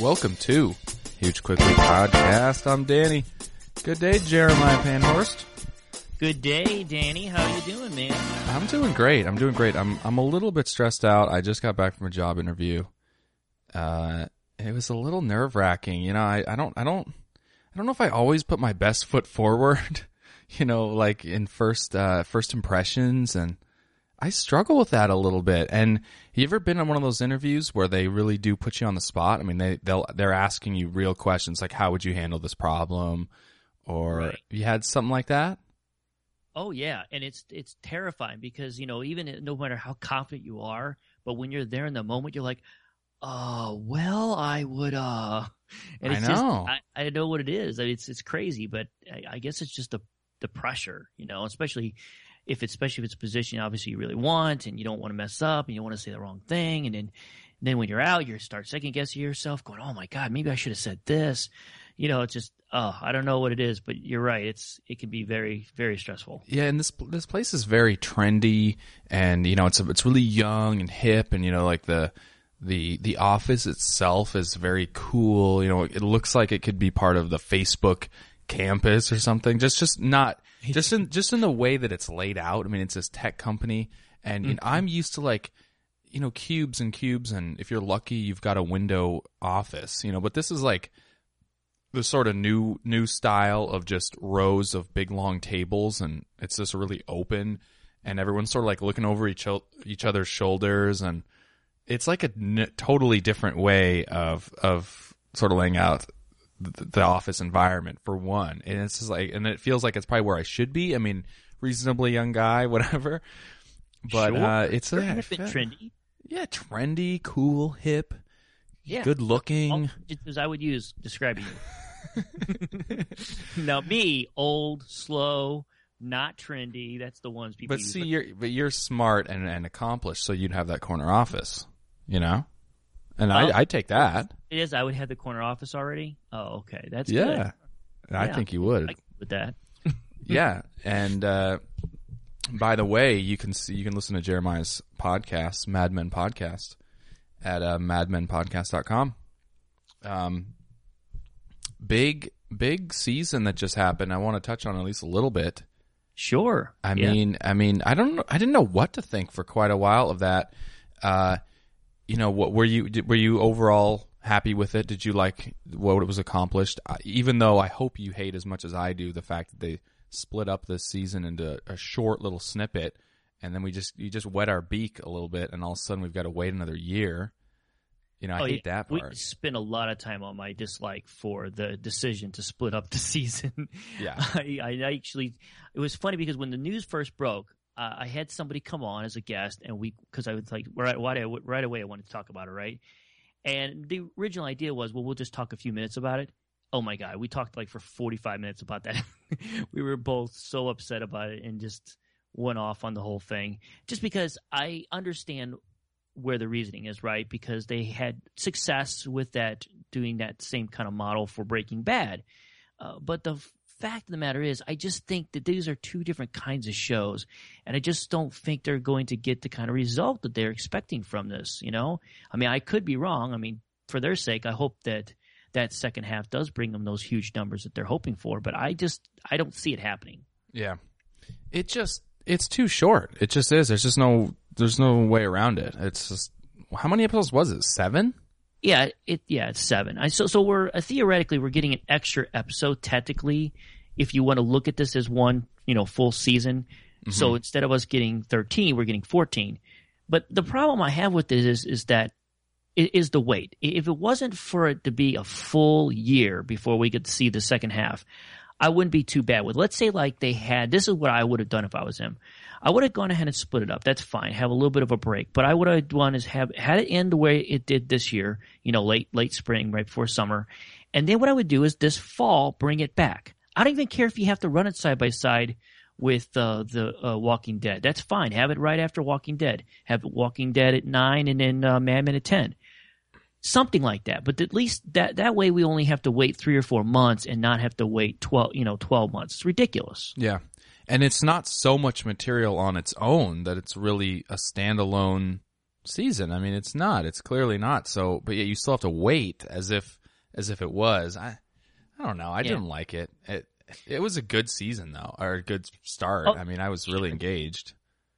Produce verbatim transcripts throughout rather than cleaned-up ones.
Welcome to Huge Quick Week Podcast. I'm Danny. Good day, Jeremiah Panhorst. Good day, Danny. How are you doing, man? I'm doing great. I'm doing great. I'm I'm a little bit stressed out. I just got back from a job interview. Uh, it was a little nerve wracking. You know, I, I don't I don't I don't know if I always put my best foot forward. You know, like in first uh, first impressions, and I struggle with that a little bit. And you ever been on one of those interviews where they really do put you on the spot? I mean, they they'll, they're asking you real questions like, "How would you handle this problem?" Or right. You had something like that? Oh yeah, and it's it's terrifying because you know even no matter how confident you are, but when you're there in the moment, you're like, "Uh, well, I would uh," and it's I know just, I, I know what it is. I mean, it's it's crazy, but I, I guess it's just the the pressure, you know, especially if it's, especially if it's a position, obviously you really want, and you don't want to mess up, and you don't want to say the wrong thing. And then, and then when you're out, you start second guessing yourself going, "Oh my God, maybe I should have said this." You know, it's just, oh, I don't know what it is, but you're right. It's, it can be very, very stressful. Yeah. And this, this place is very trendy, and, you know, it's, it's really young and hip, and, you know, like the, the, the office itself is very cool. You know, it looks like it could be part of the Facebook campus or something, just just not just in just in the way that it's laid out. I mean, it's this tech company, and mm-hmm. you know, I'm used to, like, you know, cubes and cubes, and if you're lucky, you've got a window office, you know, but this is like the sort of new new style of just rows of big long tables, and it's just really open, and everyone's sort of like looking over each o- each other's shoulders, and it's like a n- totally different way of of sort of laying out the office environment, for one. And it's just like, and it feels like it's probably where I should be. I mean, reasonably young guy, whatever. But sure. uh, it's sure. a, a bit trendy. Yeah, trendy, cool, hip, yeah, good looking. As I would use describing you. Now me, old, slow, not trendy. That's the ones people. But use. see, you're but you're smart and, and accomplished, so you'd have that corner office, you know. And well, I I take that. It is. I would have the corner office already. Oh, okay. That's yeah. good. Yeah. I think you would. I with that. Yeah. And uh, by the way, you can see, you can listen to Jeremiah's podcast, Mad Men Podcast, at uh, mad men podcast dot com. Um, big big season that just happened. I want to touch on at least a little bit. Sure. I yeah. mean, I mean, I don't know, I didn't know what to think for quite a while of that. Uh You know, what were you were you overall happy with it? Did you like what was accomplished? Even though I hope you hate as much as I do the fact that they split up this season into a short little snippet, and then we just you just wet our beak a little bit, and all of a sudden we've got to wait another year. You know, I oh, hate yeah. that part. We spent a lot of time on my dislike for the decision to split up the season. Yeah, I, I actually it was funny because when the news first broke, Uh, I had somebody come on as a guest, and we because I was like right, right away I wanted to talk about it, right? And the original idea was, well, we'll just talk a few minutes about it. Oh my God, we talked like for forty-five minutes about that. We were both so upset about it and just went off on the whole thing, just because I understand where the reasoning is, right? Because they had success with that, doing that same kind of model for Breaking Bad, uh, but the fact of the matter is, I just think that these are two different kinds of shows, and I just don't think they're going to get the kind of result that they're expecting from this, you know? I mean, I could be wrong. I mean, for their sake, I hope that that second half does bring them those huge numbers that they're hoping for, but I just – I don't see it happening. Yeah. It just – it's too short. It just is. There's just no – there's no way around it. It's just – how many episodes was it? Seven? Yeah, it yeah, it's seven. I so so we're uh, theoretically we're getting an extra episode technically, if you want to look at this as one, you know, full season. Mm-hmm. So instead of us getting thirteen, we're getting fourteen. But the problem I have with this is is that it is the wait. If it wasn't for it to be a full year before we could see the second half, I wouldn't be too bad with. Let's say like they had, this is what I would have done if I was him. I would have gone ahead and split it up. That's fine. Have a little bit of a break. But I would have done is have had it end the way it did this year, you know, late late spring, right before summer. And then what I would do is this fall bring it back. I don't even care if you have to run it side by side with uh, the uh, Walking Dead. That's fine. Have it right after Walking Dead. Have Walking Dead at nine and then uh, Mad Men at ten. Something like that, but at least that that way we only have to wait three or four months and not have to wait twelve, you know, twelve months. It's ridiculous. Yeah, and it's not so much material on its own that it's really a standalone season. I mean, it's not. It's clearly not. So, but yet you still have to wait as if as if it was. I I don't know. I yeah. didn't like it. It it was a good season though, or a good start. Oh, I mean, I was really engaged.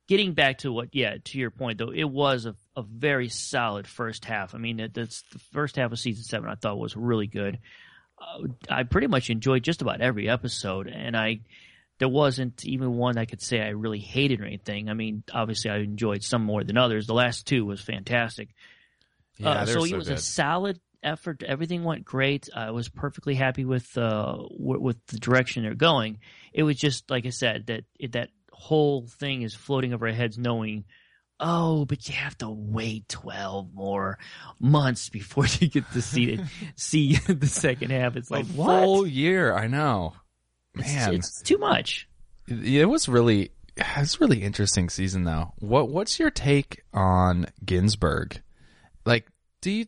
Getting back to what, yeah, to your point though, it was a, a very solid first half. I mean, it, that's the first half of season seven. I thought was really good. Uh, I pretty much enjoyed just about every episode, and I. There wasn't even one I could say I really hated or anything. I mean, obviously I enjoyed some more than others. The last two was fantastic. Yeah, uh, so, so it was good. A solid effort. Everything went great. I was perfectly happy with uh, w- with the direction they're going. It was just, like I said, that it, that whole thing is floating over our heads knowing, oh, but you have to wait twelve more months before you get to see, it, see the second half. It's like, a what? A whole year, I know. Man, it's, it's too much. It was really, it's a really interesting season though. What what's your take on Ginsberg? Like, do you,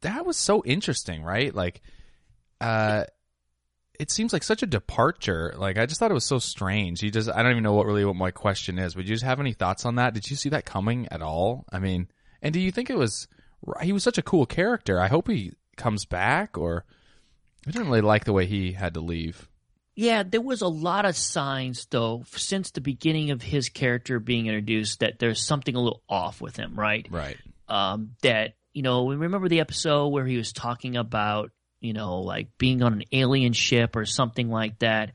that was so interesting, right? Like, uh, it seems like such a departure. Like, I just thought it was so strange. You just, I don't even know what really what my question is. Would you just have any thoughts on that? Did you see that coming at all? I mean, and do you think it was? He was such a cool character. I hope he comes back. Or I didn't really like the way he had to leave. Yeah, there was a lot of signs, though, since the beginning of his character being introduced that there's something a little off with him, right? Right. Um, that, you know, we remember the episode where he was talking about, you know, like being on an alien ship or something like that.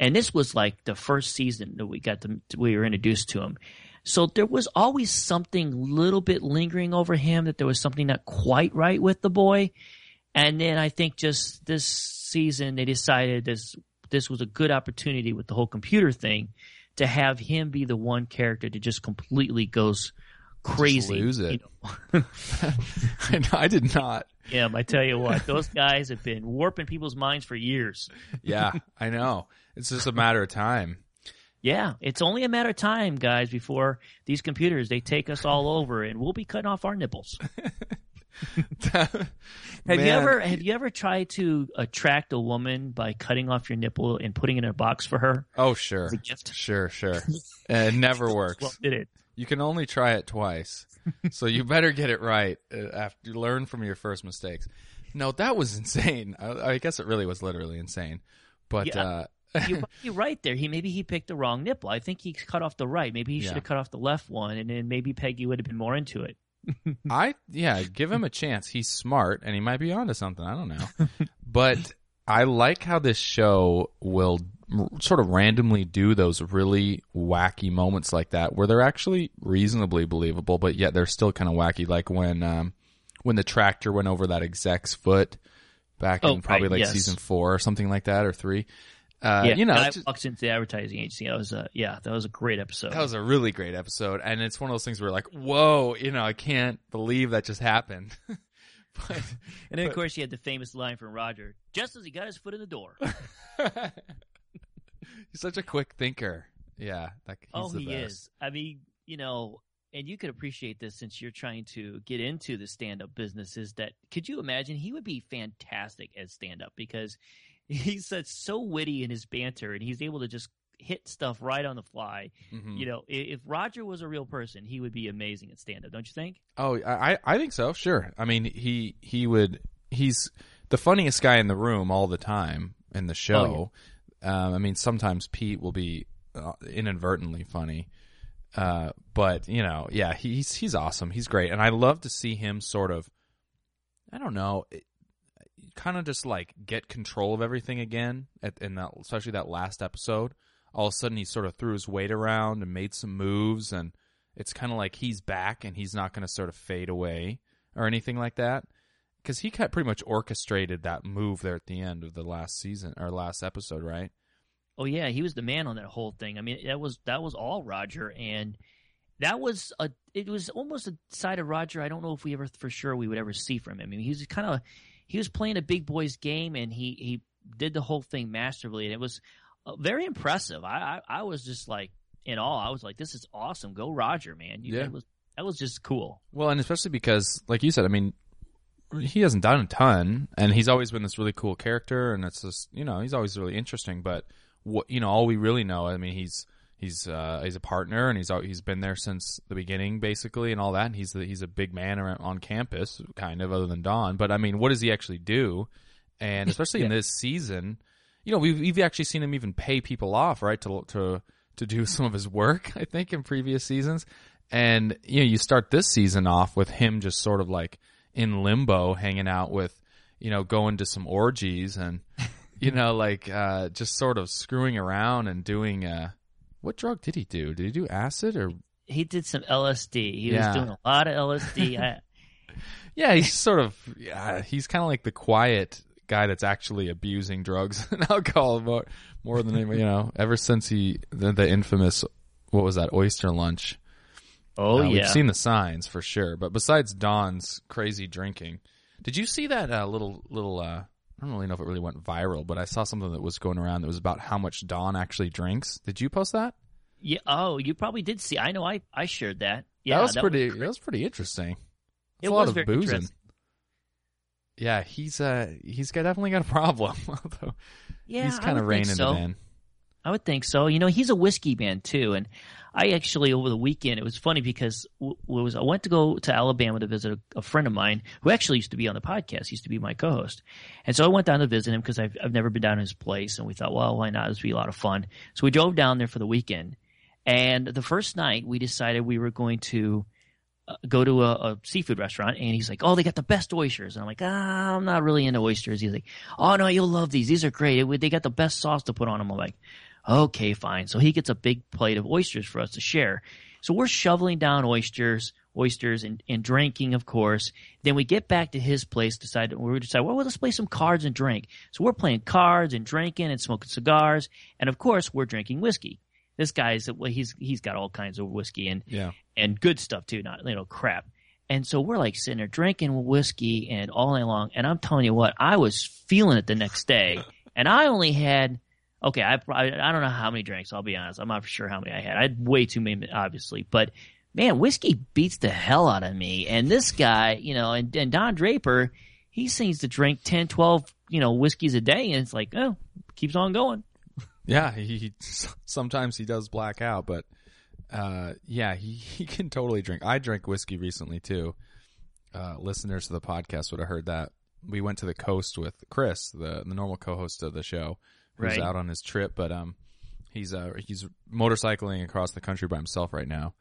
And this was like the first season that we got to, we were introduced to him. So there was always something a little bit lingering over him, that there was something not quite right with the boy. And then I think just this season they decided this – this was a good opportunity with the whole computer thing to have him be the one character that just completely goes crazy. Just lose it. You know? I did not. Yeah, I tell you what, those guys have been warping people's minds for years. Yeah, I know. It's just a matter of time. Yeah, it's only a matter of time, guys, before these computers, they take us all over and we'll be cutting off our nipples. have Man. you ever have you ever tried to attract a woman by cutting off your nipple and putting it in a box for her? Oh, sure. As a gift? Sure, sure. It never works. Well, did it? You can only try it twice. So you better get it right after you learn from your first mistakes. No, that was insane. I, I guess it really was literally insane. But yeah, uh, you might be right there. He maybe he picked the wrong nipple. I think he cut off the right. Maybe he yeah. should have cut off the left one, and then maybe Peggy would have been more into it. I yeah, give him a chance. He's smart, and he might be onto something. I don't know, but I like how this show will r- sort of randomly do those really wacky moments like that, where they're actually reasonably believable, but yet they're still kind of wacky. Like when um, when the tractor went over that exec's foot back oh, in probably right, like yes. season four or something like that, or three. Uh, yeah, you know, I just, walked into the advertising agency. That was a yeah, that was a great episode. That was a really great episode, and it's one of those things where like, whoa, you know, I can't believe that just happened. but, and then but, of course, you had the famous line from Roger, just as he got his foot in the door. He's such a quick thinker. Yeah, like he's oh, the he best. is. I mean, you know, and you could appreciate this since you're trying to get into the stand-up business. Is that could you imagine he would be fantastic at stand-up because. He's so witty in his banter, and he's able to just hit stuff right on the fly. Mm-hmm. You know, if Roger was a real person, he would be amazing at stand-up, don't you think? Oh, I, I think so, sure. I mean, he he would – he's the funniest guy in the room all the time in the show. Oh, yeah. um, I mean, sometimes Pete will be inadvertently funny. Uh, but, you know, yeah, he's, he's awesome. He's great. And I love to see him sort of – I don't know – kind of just like get control of everything again at, in that, especially that last episode. All of a sudden he sort of threw his weight around and made some moves, and it's kind of like he's back and he's not going to sort of fade away or anything like that, because he pretty much orchestrated that move there at the end of the last season or last episode, right? Oh yeah, he was the man on that whole thing. I mean, that was that was all Roger, and that was a it was almost a side of Roger I don't know if we ever for sure we would ever see from him. I mean, he was kind of He was playing a big boy's game, and he, he did the whole thing masterfully, and it was very impressive. I, I, I was just like in awe. I was like, this is awesome. Go Roger, man. You, yeah. That was, that was just cool. Well, and especially because, like you said, I mean, he hasn't done a ton, and he's always been this really cool character, and it's just, you know, he's always really interesting, but, what you know, all we really know, I mean, he's he's uh, he's a partner, and he's he's been there since the beginning, basically, and all that. And he's the, he's a big man on campus, kind of, other than Don. But I mean, what does he actually do? And especially yeah. in this season, you know, we've we've actually seen him even pay people off, right, to to to do some of his work. I think in previous seasons. And, you know, you start this season off with him just sort of like in limbo, hanging out with, you know, going to some orgies and, you know, like uh, just sort of screwing around and doing uh, what drug did he do? Did he do acid or? He did some L S D. He yeah. was doing a lot of L S D. I... yeah, he's sort of yeah, he's kind of like the quiet guy that's actually abusing drugs and alcohol more, more than anyone, you know, ever since he the, the infamous, what was that, oyster lunch. Oh, uh, yeah. We've seen the signs for sure. But besides Don's crazy drinking, did you see that uh, little, little, uh, I don't really know if it really went viral, but I saw something that was going around that was about how much Don actually drinks. Did you post that? Yeah. Oh, you probably did see. I know I, I shared that. Yeah. That was that pretty, was that was pretty interesting. That's it a lot was of boozing. Yeah. He's, uh, he's got, definitely got a problem. Although yeah, he's kind of reining so. it in. I would think so. You know, he's a whiskey man too, and I actually over the weekend it was funny because w- was I went to go to Alabama to visit a, a friend of mine who actually used to be on the podcast, he used to be my co-host, and so I went down to visit him because I've I've never been down to his place, and we thought, well, why not? This would be a lot of fun. So we drove down there for the weekend, and the first night we decided we were going to uh, go to a, a seafood restaurant, and he's like, oh, they got the best oysters, and I'm like, ah, I'm not really into oysters. He's like, oh no, you'll love these. These are great. It, they got the best sauce to put on them. I'm like, okay, fine. So he gets a big plate of oysters for us to share. So we're shoveling down oysters, oysters, and, and drinking, of course. Then we get back to his place, decide we decide, well, let's play some cards and drink. So we're playing cards and drinking and smoking cigars, and of course, we're drinking whiskey. This guy's well, he's he's got all kinds of whiskey and yeah. and good stuff too, not you know crap. And so we're like sitting there drinking whiskey and all night long. And I'm telling you what, I was feeling it the next day, and I only had. Okay, I, I don't know how many drinks, I'll be honest. I'm not sure how many I had. I had way too many, obviously. But, man, whiskey beats the hell out of me. And this guy, you know, and, and Don Draper, he seems to drink ten, twelve, you know, whiskeys a day. And it's like, oh, keeps on going. Yeah, he, he sometimes he does black out. But, uh, yeah, he, he can totally drink. I drank whiskey recently, too. Uh, listeners to the podcast would have heard that. We went to the coast with Chris, the the normal co-host of the show. Who's right. out on his trip, but um, he's uh he's motorcycling across the country by himself right now.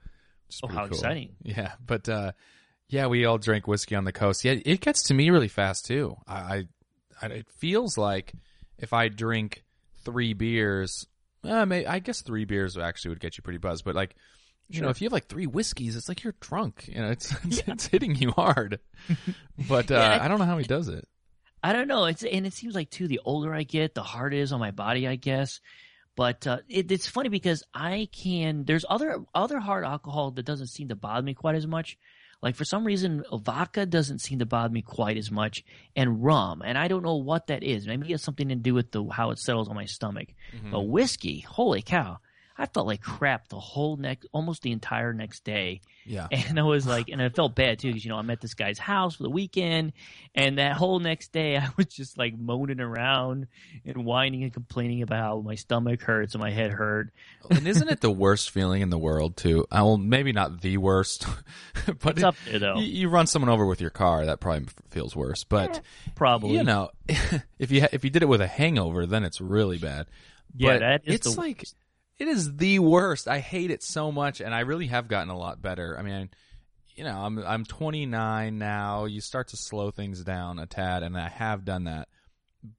Oh, how cool. exciting! Yeah, but uh, yeah, we all drank whiskey on the coast. Yeah, it gets to me really fast too. I, I, I it feels like if I drink three beers, uh, maybe, I guess three beers actually would get you pretty buzzed. But like, you sure. know, if you have like three whiskeys, it's like you're drunk. You know, it's it's, yeah. it's hitting you hard. But uh, yeah. I don't know how he does it. I don't know. It's and it seems like too. The older I get, the harder it is on my body, I guess. But uh, it, it's funny because I can. There's other other hard alcohol that doesn't seem to bother me quite as much. Like for some reason, vodka doesn't seem to bother me quite as much, and rum. And I don't know what that is. Maybe it has something to do with the how it settles on my stomach. Mm-hmm. But whiskey, holy cow! I felt like crap the whole next, almost the entire next day. Yeah. And I was like, and I felt bad too, because, you know, I'm at this guy's house for the weekend, and that whole next day I was just like moaning around and whining and complaining about how my stomach hurts and my head hurt. And isn't it the worst feeling in the world too? I will, maybe not the worst, but it's up there, though. You, you run someone over with your car, that probably feels worse. But yeah, probably, you know, if you, if you did it with a hangover, then it's really bad. Yeah, but that is it's the like, worst. It is the worst. I hate it so much, and I really have gotten a lot better. I mean, you know, I'm I'm twenty-nine now. You start to slow things down a tad, and I have done that.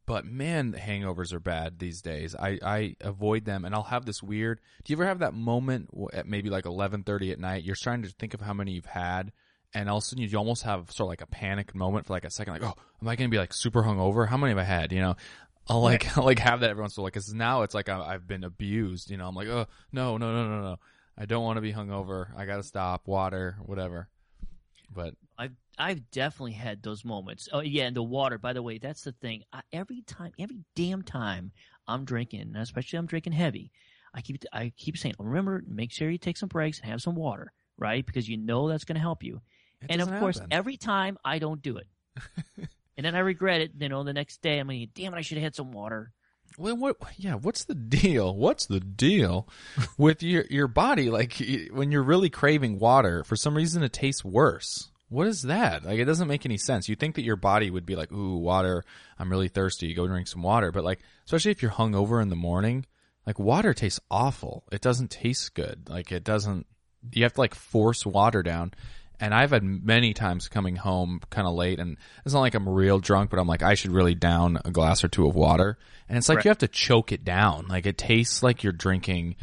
But, man, hangovers are bad these days. I, I avoid them, and I'll have this weird – do you ever have that moment at maybe like eleven thirty at night? You're trying to think of how many you've had, and all of a sudden you almost have sort of like a panic moment for like a second. Like, oh, am I going to be like super hungover? How many have I had, you know? I'll like right. I'll like have that every once in a while because now it's like I've been abused. You know, I'm like, oh, no, no, no, no, no. I don't want to be hungover. I got to stop, water, whatever. But I've, I've definitely had those moments. Oh, yeah, and the water, by the way, that's the thing. I, every time, every damn time I'm drinking, and especially I'm drinking heavy, I keep I keep saying, remember, make sure you take some breaks and have some water, right? Because you know that's going to help you. It and, of course, happen. Every time I don't do it. And then I regret it, you know, the next day. I'm like, damn it, I should have had some water. well, what? Yeah, what's the deal? What's the deal with your your body? Like when you're really craving water, for some reason it tastes worse. What is that? Like it doesn't make any sense. You think that your body would be like, ooh, water. I'm really thirsty. You go drink some water. But like, especially if you're hungover in the morning, like water tastes awful. It doesn't taste good. Like it doesn't. You have to like force water down. And I've had many times coming home kind of late, and it's not like I'm real drunk, but I'm like, I should really down a glass or two of water. And it's like, right. You have to choke it down. Like it tastes like you're drinking,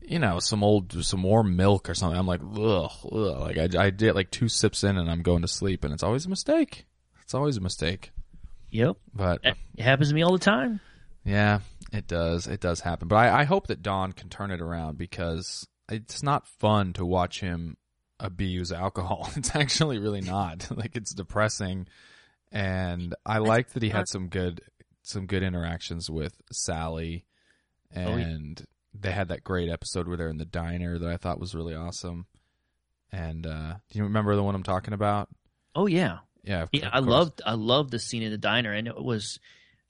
you know, some old, some warm milk or something. I'm like, ugh, ugh. Like I, I did like two sips in and I'm going to sleep, and it's always a mistake. It's always a mistake. Yep. But it happens to me all the time. Yeah, it does. It does happen. But I, I hope that Don can turn it around, because it's not fun to watch him abuse alcohol. It's actually really not. Like it's depressing. And I liked that he had some good some good interactions with Sally, and oh, yeah. They had that great episode where they're in the diner that I thought was really awesome. And uh do you remember the one I'm talking about? Oh yeah. Yeah. Of, yeah of I course. loved I loved the scene in the diner, and it was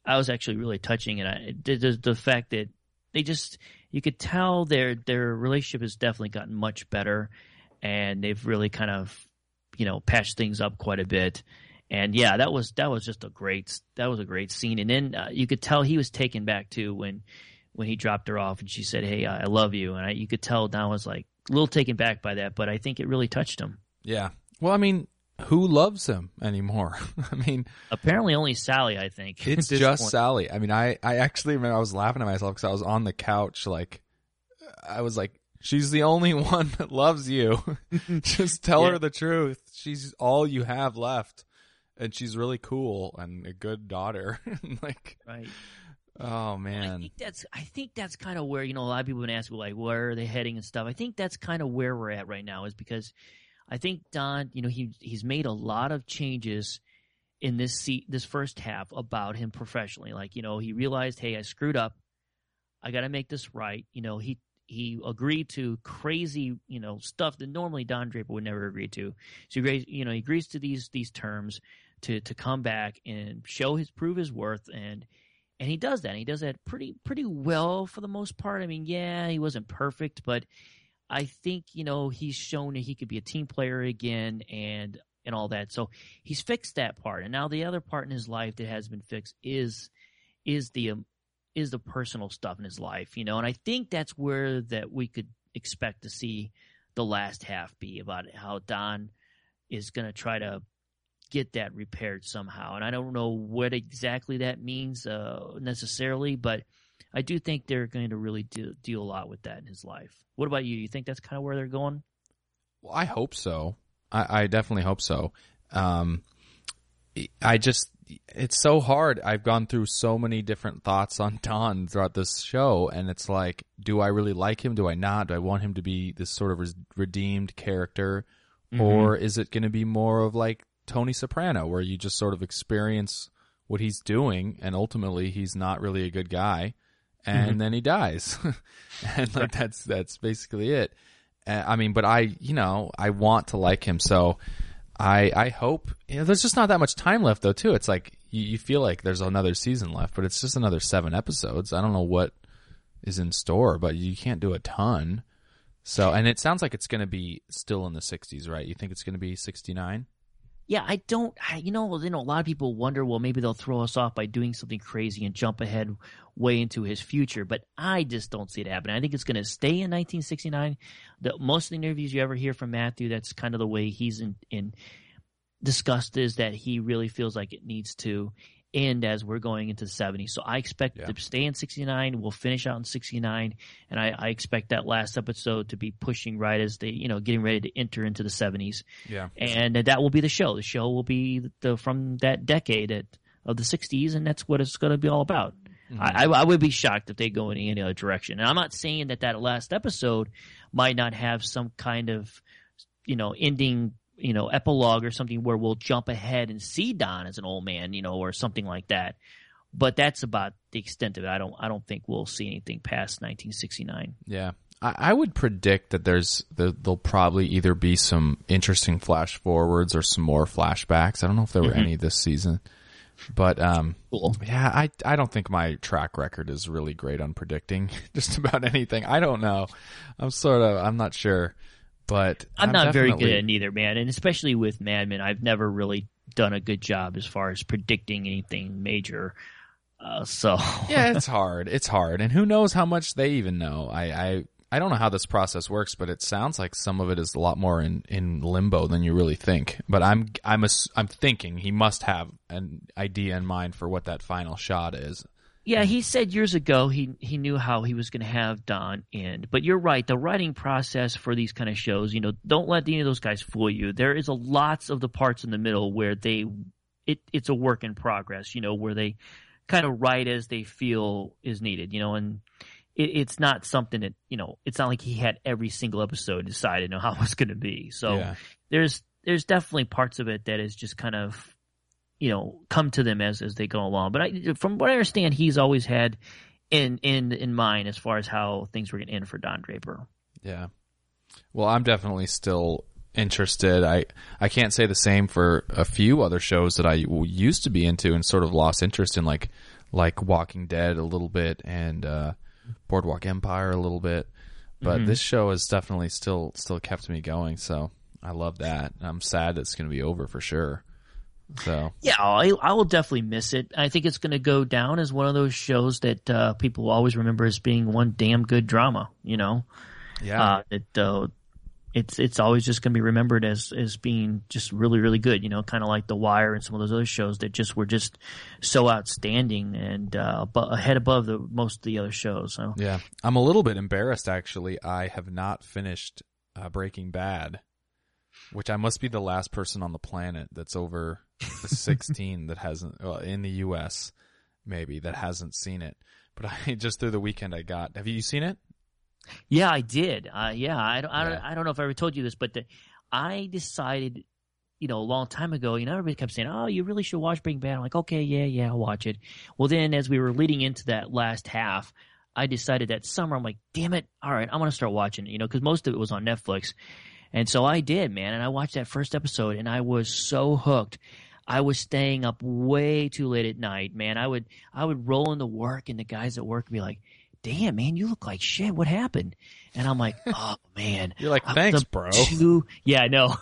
I was actually really touching, and I the, the, the fact that they just you could tell their their relationship has definitely gotten much better. And they've really kind of, you know, patched things up quite a bit. And yeah, that was that was just a great that was a great scene. And then uh, you could tell he was taken back too when when he dropped her off and she said, "Hey, I love you." And I, you could tell Don was like a little taken back by that, but I think it really touched him. Yeah. Well, I mean, who loves him anymore? I mean, apparently only Sally. I think it's just point. Sally. I mean, I I actually remember I was laughing at myself because I was on the couch, like I was like. She's the only one that loves you. Just tell yeah. her the truth. She's all you have left, and she's really cool and a good daughter. Like, right? Oh man, I think that's I think that's kind of where, you know, a lot of people have been asking like, where are they heading and stuff. I think that's kind of where we're at right now, is because I think Don, you know, he he's made a lot of changes in this se- this first half about him professionally. Like, you know, he realized, hey, I screwed up. I got to make this right. You know, he. He agreed to crazy, you know, stuff that normally Don Draper would never agree to. So, he, you know, he agrees to these these terms to to come back and show his prove his worth, and and he does that. And he does that pretty pretty well for the most part. I mean, yeah, he wasn't perfect, but I think, you know, he's shown that he could be a team player again and and all that. So he's fixed that part, and now the other part in his life that has been fixed is is the um, is the personal stuff in his life, you know, and I think that's where that we could expect to see the last half be about how Don is going to try to get that repaired somehow. And I don't know what exactly that means uh, necessarily, but I do think they're going to really do, deal a lot with that in his life. What about you? You think that's kind of where they're going? Well, I hope so. I, I definitely hope so. Um, I just, it's so hard. I've gone through so many different thoughts on Don throughout this show, and it's like, do I really like him? Do I not? Do I want him to be this sort of redeemed character? Mm-hmm. Or is it going to be more of like Tony Soprano, where you just sort of experience what he's doing, and ultimately he's not really a good guy, and mm-hmm. then he dies. And like, that's that's basically it. Uh, I mean, but I, you know, I want to like him, so... I, I hope, you know, there's just not that much time left though too. It's like you, you feel like there's another season left, but it's just another seven episodes. I don't know what is in store, but you can't do a ton. So, and it sounds like it's going to be still in the sixties, right? You think it's going to be sixty-nine? Yeah, I don't, I, you know, you know, a lot of people wonder, well, maybe they'll throw us off by doing something crazy and jump ahead way into his future, but I just don't see it happening. I think it's going to stay in nineteen sixty-nine. The, most of the interviews you ever hear from Matthew, that's kind of the way he's in, in discussed, is that he really feels like it needs to end as we're going into the seventies. So I expect yeah. it to stay in sixty-nine. We'll finish out in sixty-nine, and I, I expect that last episode to be pushing right as they, you know, getting ready to enter into the seventies. Yeah, and that will be the show. The show will be the, the from that decade at, of the sixties, and that's what it's going to be all about. Mm-hmm. I, I would be shocked if they go in any other direction. And I'm not saying that that last episode might not have some kind of, you know, ending. You know, epilogue or something where we'll jump ahead and see Don as an old man, you know, or something like that. But that's about the extent of it. I don't, I don't think we'll see anything past nineteen sixty-nine. Yeah, I, I would predict that there's, there, there'll probably either be some interesting flash forwards or some more flashbacks. I don't know if there were mm-hmm. any this season, But um, cool. yeah, I I don't think my track record is really great on predicting just about anything. I don't know. I'm sort of I'm not sure, but I'm, I'm not very good at it either, man. And especially with Mad Men, I've never really done a good job as far as predicting anything major. Uh, so yeah, it's hard. It's hard, and who knows how much they even know. I, I I don't know how this process works, but it sounds like some of it is a lot more in, in limbo than you really think. But I'm I'm a, I'm thinking he must have an idea in mind for what that final shot is. Yeah, he said years ago he he knew how he was going to have Don end. But you're right, the writing process for these kind of shows, you know, don't let any of those guys fool you. There is a lots of the parts in the middle where they it it's a work in progress. You know, where they kind of write as they feel is needed, you know, and it, it's not something that, you know, it's not like he had every single episode decided on how it's going to be. So yeah. there's there's definitely parts of it that is just kind of, you know, come to them as as they go along. But I, from what I understand, he's always had in in in mind as far as how things were going to end for Don Draper. Yeah. Well, I'm definitely still interested. I, I can't say the same for a few other shows that I used to be into and sort of lost interest in, like like Walking Dead a little bit and uh, Boardwalk Empire a little bit. But mm-hmm. this show has definitely still still kept me going. So I love that. I'm sad it's going to be over for sure. So yeah, I, I will definitely miss it. I think it's going to go down as one of those shows that uh, people always remember as being one damn good drama. You know, yeah, uh, it. Uh, It's it's always just going to be remembered as, as being just really, really good, you know, kind of like The Wire and some of those other shows that just were just so outstanding and uh, head above the most of the other shows. So. Yeah. I'm a little bit embarrassed, actually. I have not finished uh, Breaking Bad, which I must be the last person on the planet that's over the sixteen that hasn't, well, in the U S maybe, that hasn't seen it. But I just through the weekend I got – have you seen it? Yeah, I did. Uh, yeah, I don't, I don't, yeah. I don't know if I ever told you this, but the, I decided, you know, a long time ago, you know, everybody kept saying, oh, you really should watch Breaking Bad. I'm like, okay, yeah, yeah, I'll watch it. Well, then as we were leading into that last half, I decided that summer, I'm like, damn it, all right, I'm going to start watching it, you know, because most of it was on Netflix. And so I did, man, and I watched that first episode, and I was so hooked. I was staying up way too late at night, man. I would, I would roll into work, and the guys at work would be like, damn, man, you look like shit. What happened? And I'm like, oh, man. You're like, thanks, bro. Too... Yeah, no.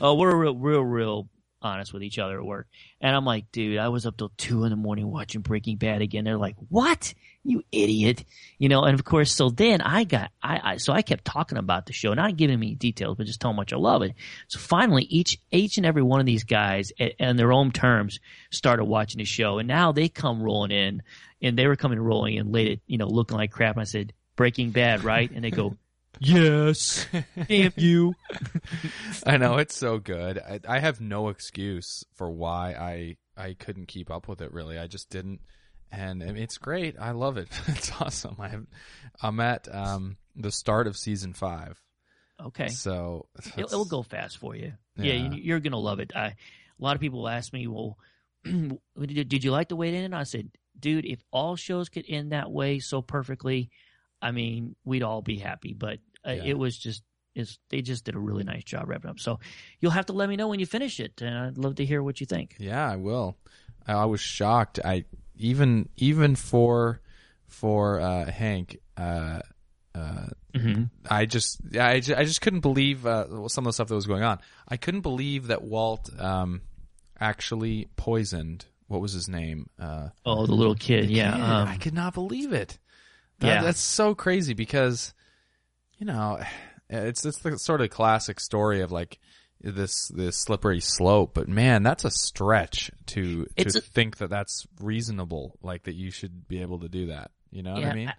uh, we're real, real, real honest with each other at work. And I'm like, dude, I was up till two in the morning watching Breaking Bad again. They're like, what? You idiot. You know, and of course, so then I got, I, I so I kept talking about the show, not giving me details, but just telling how much I love it. So finally, each, each and every one of these guys, on their own terms, started watching the show. And now they come rolling in. And they were coming rolling in late, at, you know, looking like crap. And I said, Breaking Bad, right? And they go, yes, damn you. I know. It's so good. I, I have no excuse for why I, I couldn't keep up with it, really. I just didn't. And it's great. I love it. It's awesome. I have, I'm at um, the start of season five. Okay. So it will go fast for you. Yeah, yeah you, you're going to love it. I, a lot of people ask me, well, did you like the way it ended? And I said, dude, if all shows could end that way so perfectly, I mean, we'd all be happy. But uh, yeah. it was just it's, they just did a really nice job wrapping up. So you'll have to let me know when you finish it, and I'd love to hear what you think. Yeah, I will. I was shocked. I even even for for uh, Hank, uh, uh, mm-hmm. I just I just, I just couldn't believe uh, some of the stuff that was going on. I couldn't believe that Walt um, actually poisoned. What was his name? Uh, oh, the little kid. The kid. Yeah, um, I could not believe it. That, yeah, that's so crazy because, you know, it's it's the sort of classic story of like this this slippery slope. But man, that's a stretch to to a, think that that's reasonable. Like that you should be able to do that. You know yeah, what I mean? I,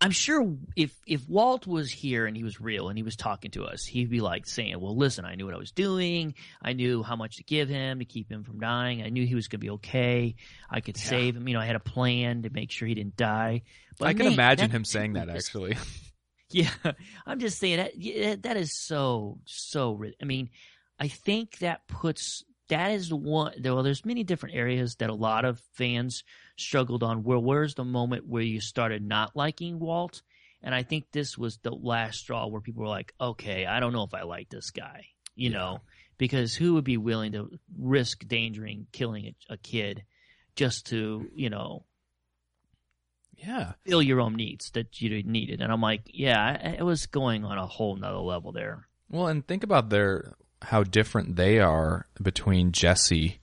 I'm sure if if Walt was here and he was real and he was talking to us, he'd be like saying, well, listen, I knew what I was doing. I knew how much to give him to keep him from dying. I knew he was going to be okay. I could yeah. save him. You know, I had a plan to make sure he didn't die. But I man, can imagine that, him saying that, actually. Yeah. I'm just saying that that is so, so – I mean, I think that puts – that is the one – well, there's many different areas that a lot of fans struggled on. Where Where's the moment where you started not liking Walt? And I think this was the last straw where people were like, okay, I don't know if I like this guy, you yeah. know, because who would be willing to risk endangering killing a, a kid just to, you know, yeah, fill your own needs that you needed. And I'm like, yeah, it was going on a whole nother level there. Well, and think about their how different they are between Jesse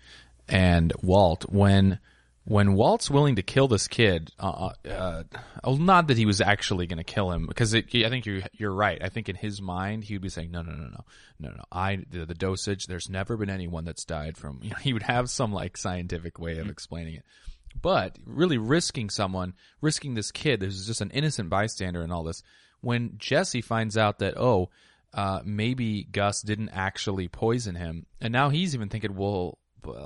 and Walt. When when Walt's willing to kill this kid, uh, uh, not that he was actually going to kill him, because it, I think you're, you're right. I think in his mind, he would be saying, no, no, no, no, no, no. I, the, the dosage, there's never been anyone that's died from, you know, he would have some like scientific way of explaining it. But really risking someone, risking this kid, there's just an innocent bystander in all this. When Jesse finds out that, oh, uh, maybe Gus didn't actually poison him, and now he's even thinking, well,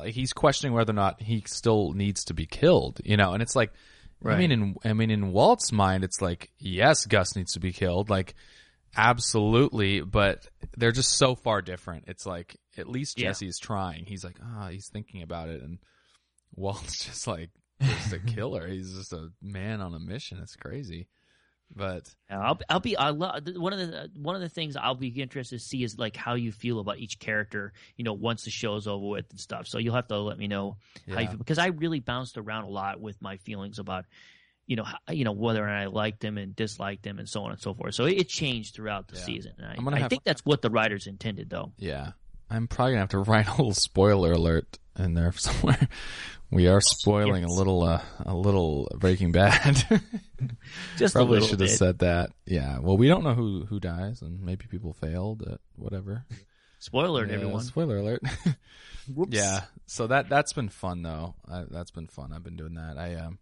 he's questioning whether or not he still needs to be killed, you know? And it's like, right. I mean, in, I mean, in Walt's mind, it's like, yes, Gus needs to be killed. Like, absolutely. But they're just so far different. It's like, at least Jesse yeah. is trying. He's like, ah, oh, he's thinking about it. And Walt's just like, just a killer. He's just a man on a mission. It's crazy. But I'll I'll be I love one of the one of the things I'll be interested to see is like how you feel about each character, you know, once the show's over with and stuff. So you'll have to let me know yeah. how you feel, because I really bounced around a lot with my feelings about, you know, how, you know, whether or not I liked them and disliked them and so on and so forth. So it, it changed throughout the yeah. season. And I, I'm I have, think that's what the writers intended, though. Yeah, I'm probably gonna have to write a little spoiler alert in there somewhere. We are spoiling yes. a little, uh, a little Breaking Bad. Just probably a should bit. Have said that. Yeah. Well, we don't know who, who dies, and maybe people failed at whatever. Spoiler alert, yeah, everyone! Spoiler alert. Whoops. Yeah. So that that's been fun though. I, that's been fun. I've been doing that. I um,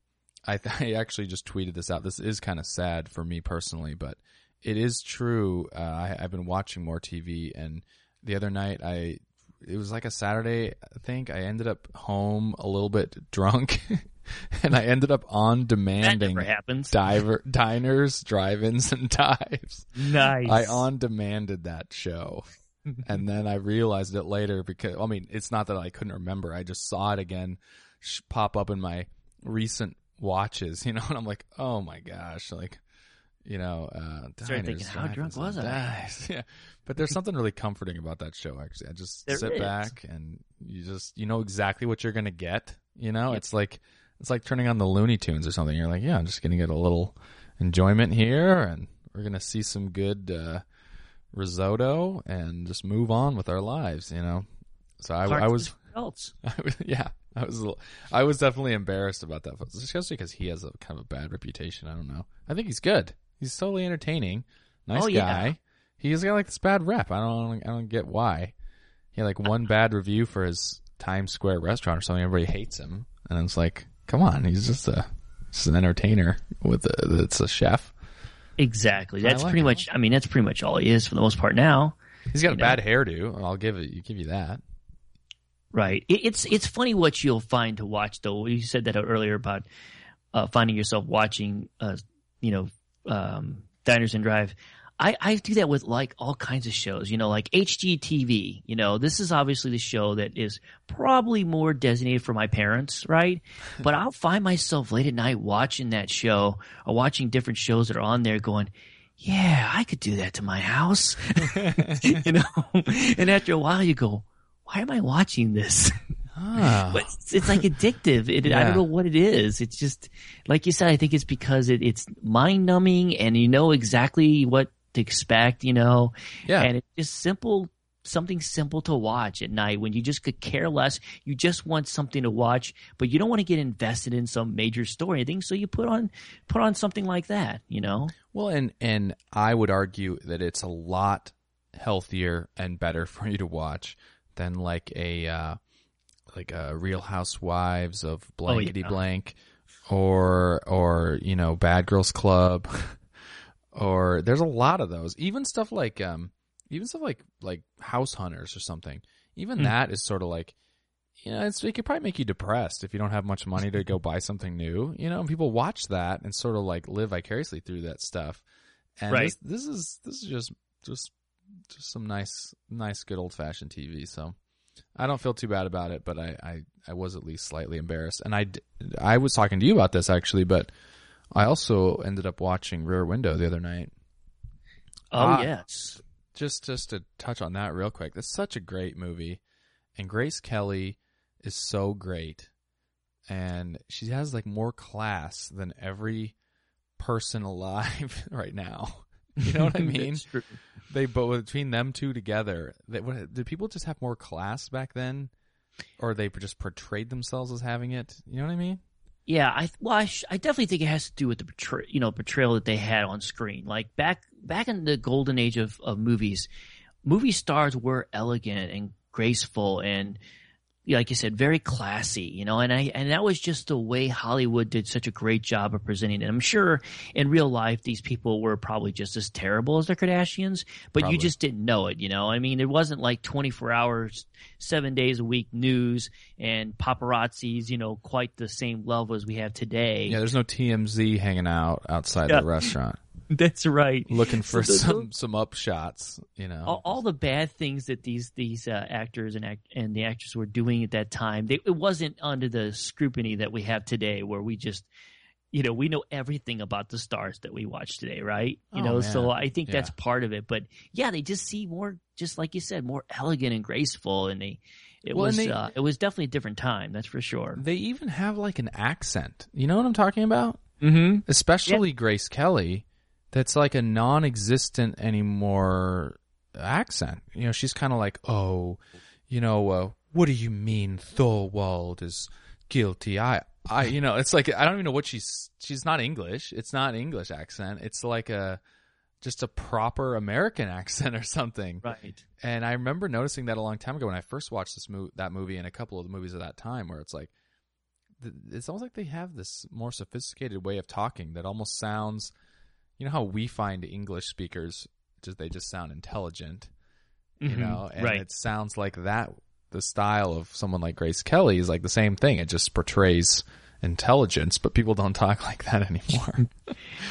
I, I actually just tweeted this out. This is kind of sad for me personally, but it is true. Uh, I, I've been watching more T V, and the other night I. It was like a Saturday, I think. I ended up home a little bit drunk, and I ended up on demanding diver, diners, drive-ins, and dives. Nice. I on demanded that show, and then I realized it later because, I mean, it's not that I couldn't remember. I just saw it again pop up in my recent watches, you know, and I'm like, oh my gosh, like. You know, uh, diners, thinking, how drunk was I? Dives. Yeah, but there's something really comforting about that show. Actually, I just there sit is. back and you just you know exactly what you're gonna get. You know, yep. it's like it's like turning on the Looney Tunes or something. You're like, yeah, I'm just gonna get a little enjoyment here, and we're gonna see some good uh, risotto and just move on with our lives. You know, so I, I was, I, yeah, I was, I was definitely embarrassed about that, especially because he has a kind of a bad reputation. I don't know. I think he's good. He's totally entertaining, nice oh, guy. Yeah. He's got like this bad rep. I don't, I don't get why. He had like one bad review for his Times Square restaurant or something. Everybody hates him, and it's like, come on, he's just a, just an entertainer with a, that's a chef. Exactly. That's I like pretty him. much. I mean, that's pretty much all he is for the most part now. He's got you a know. bad hairdo. I'll give it. You give you that. Right. It, it's it's funny what you'll find to watch though. You said that earlier about uh, finding yourself watching. Uh, you know. Um, diners and drive. I, I do that with like all kinds of shows, you know, like H G T V. You know, this is obviously the show that is probably more designated for my parents, right? But I'll find myself late at night watching that show or watching different shows that are on there going, yeah, I could do that to my house. You know, and after a while you go, why am I watching this? Oh. But it's, it's like addictive. It, yeah. I don't know what it is. It's just, like you said, I think it's because it, it's mind-numbing and you know exactly what to expect, you know. Yeah. And it's just simple, something simple to watch at night when you just could care less. You just want something to watch, but you don't want to get invested in some major story or anything, so you put on put on something like that, you know. Well, and, and I would argue that it's a lot healthier and better for you to watch than like a uh, – like uh, Real Housewives of blankety oh, yeah. blank, or or you know Bad Girls Club, or there's a lot of those. Even stuff like um, even stuff like like House Hunters or something. Even mm. that is sort of like, you know, it's, it could probably make you depressed if you don't have much money to go buy something new. You know, and people watch that and sort of like live vicariously through that stuff. And right. this, this is this is just just just some nice nice good old fashioned T V. So. I don't feel too bad about it, but I, I, I was at least slightly embarrassed. And I, I was talking to you about this, actually, but I also ended up watching Rear Window the other night. Oh, ah, yes. Just just to touch on that real quick. That's such a great movie. And Grace Kelly is so great. and she has like more class than every person alive right now. You know what I mean? It's true. They both, between them two together, they, what, did people just have more class back then, or they just portrayed themselves as having it? You know what I mean? Yeah, I well, I, sh- I definitely think it has to do with the portray- you know portrayal that they had on screen. Like back back in the golden age of, of movies, movie stars were elegant and graceful and, like you said, very classy, you know, and I and that was just the way Hollywood did such a great job of presenting it. I'm sure in real life these people were probably just as terrible as the Kardashians, but probably. You just didn't know it, you know. I mean, it wasn't like twenty-four hours, seven days a week news and paparazzis, you know, quite the same level as we have today. Yeah, there's no T M Z hanging out outside yeah. the restaurant. That's right. Looking for so, some, some upshots, you know. All, all the bad things that these these uh, actors and act, and the actresses were doing at that time, they, it wasn't under the scrutiny that we have today, where we just, you know, we know everything about the stars that we watch today, right? You oh, know, man. So I think yeah. that's part of it. But yeah, they just see more, just like you said, more elegant and graceful, and they it well, was they, uh, it was definitely a different time, that's for sure. They even have like an accent. You know what I'm talking about? Mm-hmm. Especially yeah. Grace Kelly. That's like a non-existent anymore accent. You know, she's kind of like, oh, you know, uh, what do you mean Thorwald is guilty? I, I, you know, it's like, I don't even know what she's, she's not English. It's not English accent. It's like a, just a proper American accent or something. Right. And I remember noticing that a long time ago when I first watched this movie, that movie and a couple of the movies of that time where it's like, it's almost like they have this more sophisticated way of talking that almost sounds... You know how we find English speakers, just they just sound intelligent, you mm-hmm, know, and right. it sounds like that. The style of someone like Grace Kelly is like the same thing. It just portrays intelligence, but people don't talk like that anymore.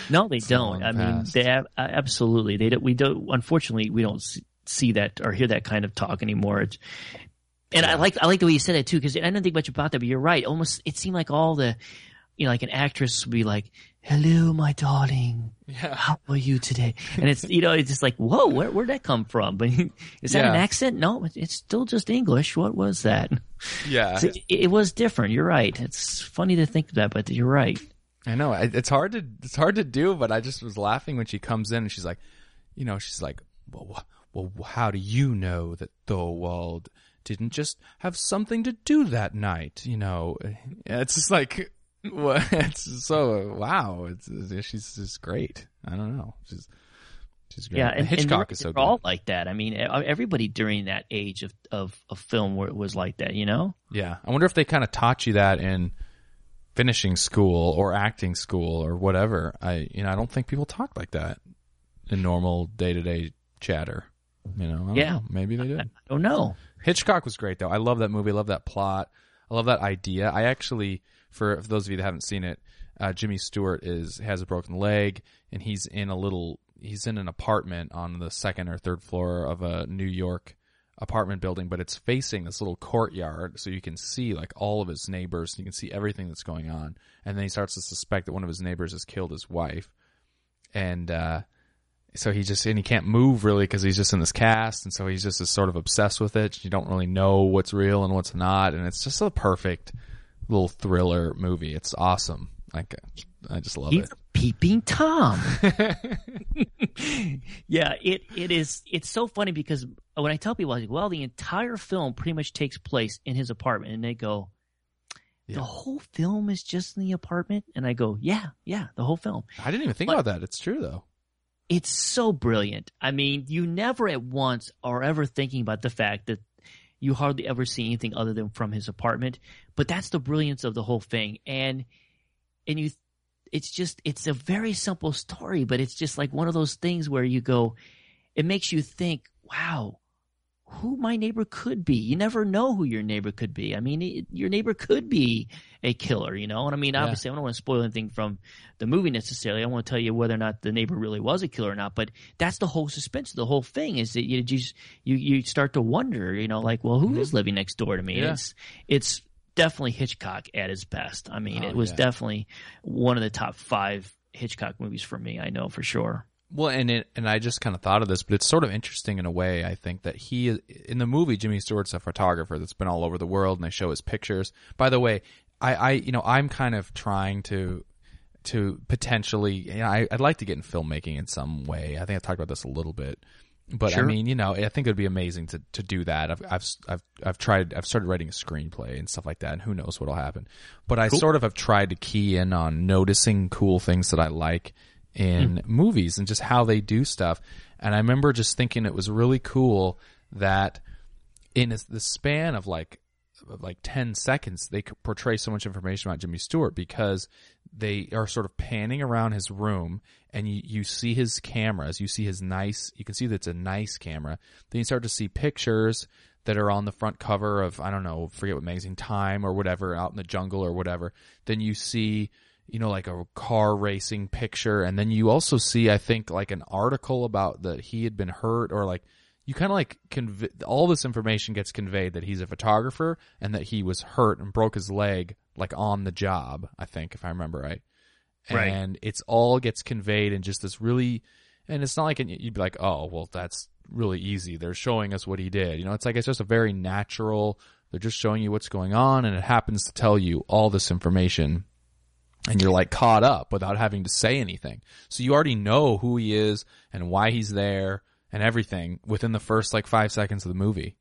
No, they don't. I past. mean, they have, uh, absolutely. They don't, we don't. Unfortunately, we don't see that or hear that kind of talk anymore. It's, and yeah. I like I like the way you said it too, because I didn't think much about that, but you're right. Almost, it seemed like all the, you know, like an actress would be like, hello, my darling. Yeah. How are you today? And it's, you know, it's just like, whoa, where, where'd that come from? But is that yeah. an accent? No, it's still just English. What was that? Yeah. So it, it was different. You're right. It's funny to think that, but you're right. I know. It's hard to, it's hard to do, but I just was laughing when she comes in and she's like, you know, she's like, well, well how do you know that Thorwald didn't just have something to do that night? You know, it's just like, well, it's so wow! It's, it's, she's just great. I don't know. She's she's great. Yeah, and, and Hitchcock and is so good. All like that. I mean, everybody during that age of of, of film was like that. You know? Yeah. I wonder if they kind of taught you that in finishing school or acting school or whatever. I you know I don't think people talk like that in normal day to day chatter. You know? I don't yeah. know. Maybe they did. I, I don't know. Hitchcock was great though. I love that movie. I love that plot. I love that idea. I actually. For those of you that haven't seen it, uh, Jimmy Stewart is has a broken leg, and he's in a little he's in an apartment on the second or third floor of a New York apartment building, but it's facing this little courtyard, so you can see like all of his neighbors, and you can see everything that's going on. And then he starts to suspect that one of his neighbors has killed his wife, and uh, so he just and he can't move really because he's just in this cast, and so he's just is sort of obsessed with it. You don't really know what's real and what's not, and it's just a perfect. Little thriller movie. It's awesome. Like I just love He's it. Peeping Tom. Yeah, it it is. It's so funny because when I tell people, I like, well, the entire film pretty much takes place in his apartment, and they go, "The yeah. whole film is just in the apartment?" And I go, "Yeah, yeah, the whole film." I didn't even think but, about that. It's true though. It's so brilliant. I mean, you never at once are ever thinking about the fact that. You hardly ever see anything other than from his apartment, but that's the brilliance of the whole thing. And and you, it's just it's a very simple story, but it's just like one of those things where you go, it makes you think, wow, who my neighbor could be. You never know who your neighbor could be. I mean, it, your neighbor could be a killer, you know. And I mean, obviously, yeah. I don't want to spoil anything from the movie necessarily. I want to tell you whether or not the neighbor really was a killer or not. But that's the whole suspense. The whole thing is that you just, you you start to wonder, you know, like, well, who mm-hmm. is living next door to me? Yeah. It's it's definitely Hitchcock at his best. I mean, oh, it was yeah. definitely one of the top five Hitchcock movies for me. I know for sure. Well, and it, and I just kind of thought of this, but it's sort of interesting in a way, I think, that he – in the movie, Jimmy Stewart's a photographer that's been all over the world, and they show his pictures. By the way, I, I you know, I'm kind of trying to to potentially, you know, I, I'd like to get in filmmaking in some way. I think I talked about this a little bit. But sure. I mean, you know, I think it'd be amazing to, to do that. I've, I've, I've, I've tried, I've started writing a screenplay and stuff like that, and who knows what'll happen. But I cool. sort of have tried to key in on noticing cool things that I like in mm. movies and just how they do stuff. And I remember just thinking it was really cool that in the span of like, like ten seconds, they could portray so much information about Jimmy Stewart, because they are sort of panning around his room, and you, you see his cameras, you see his nice, you can see that it's a nice camera. Then you start to see pictures that are on the front cover of, I don't know, forget what magazine, Time or whatever, out in the jungle or whatever. Then you see, you know, like a car racing picture. And then you also see, I think, like an article about that he had been hurt, or like, you kind of like conv- all this information gets conveyed that he's a photographer and that he was hurt and broke his leg like on the job, I think, if I remember right. And right. it's all gets conveyed in just this really, and it's not like, you'd be like, oh, well, that's really easy, they're showing us what he did. You know, it's like, it's just a very natural, they're just showing you what's going on, and it happens to tell you all this information, and you're like caught up without having to say anything. So you already know who he is and why he's there and everything within the first like five seconds of the movie.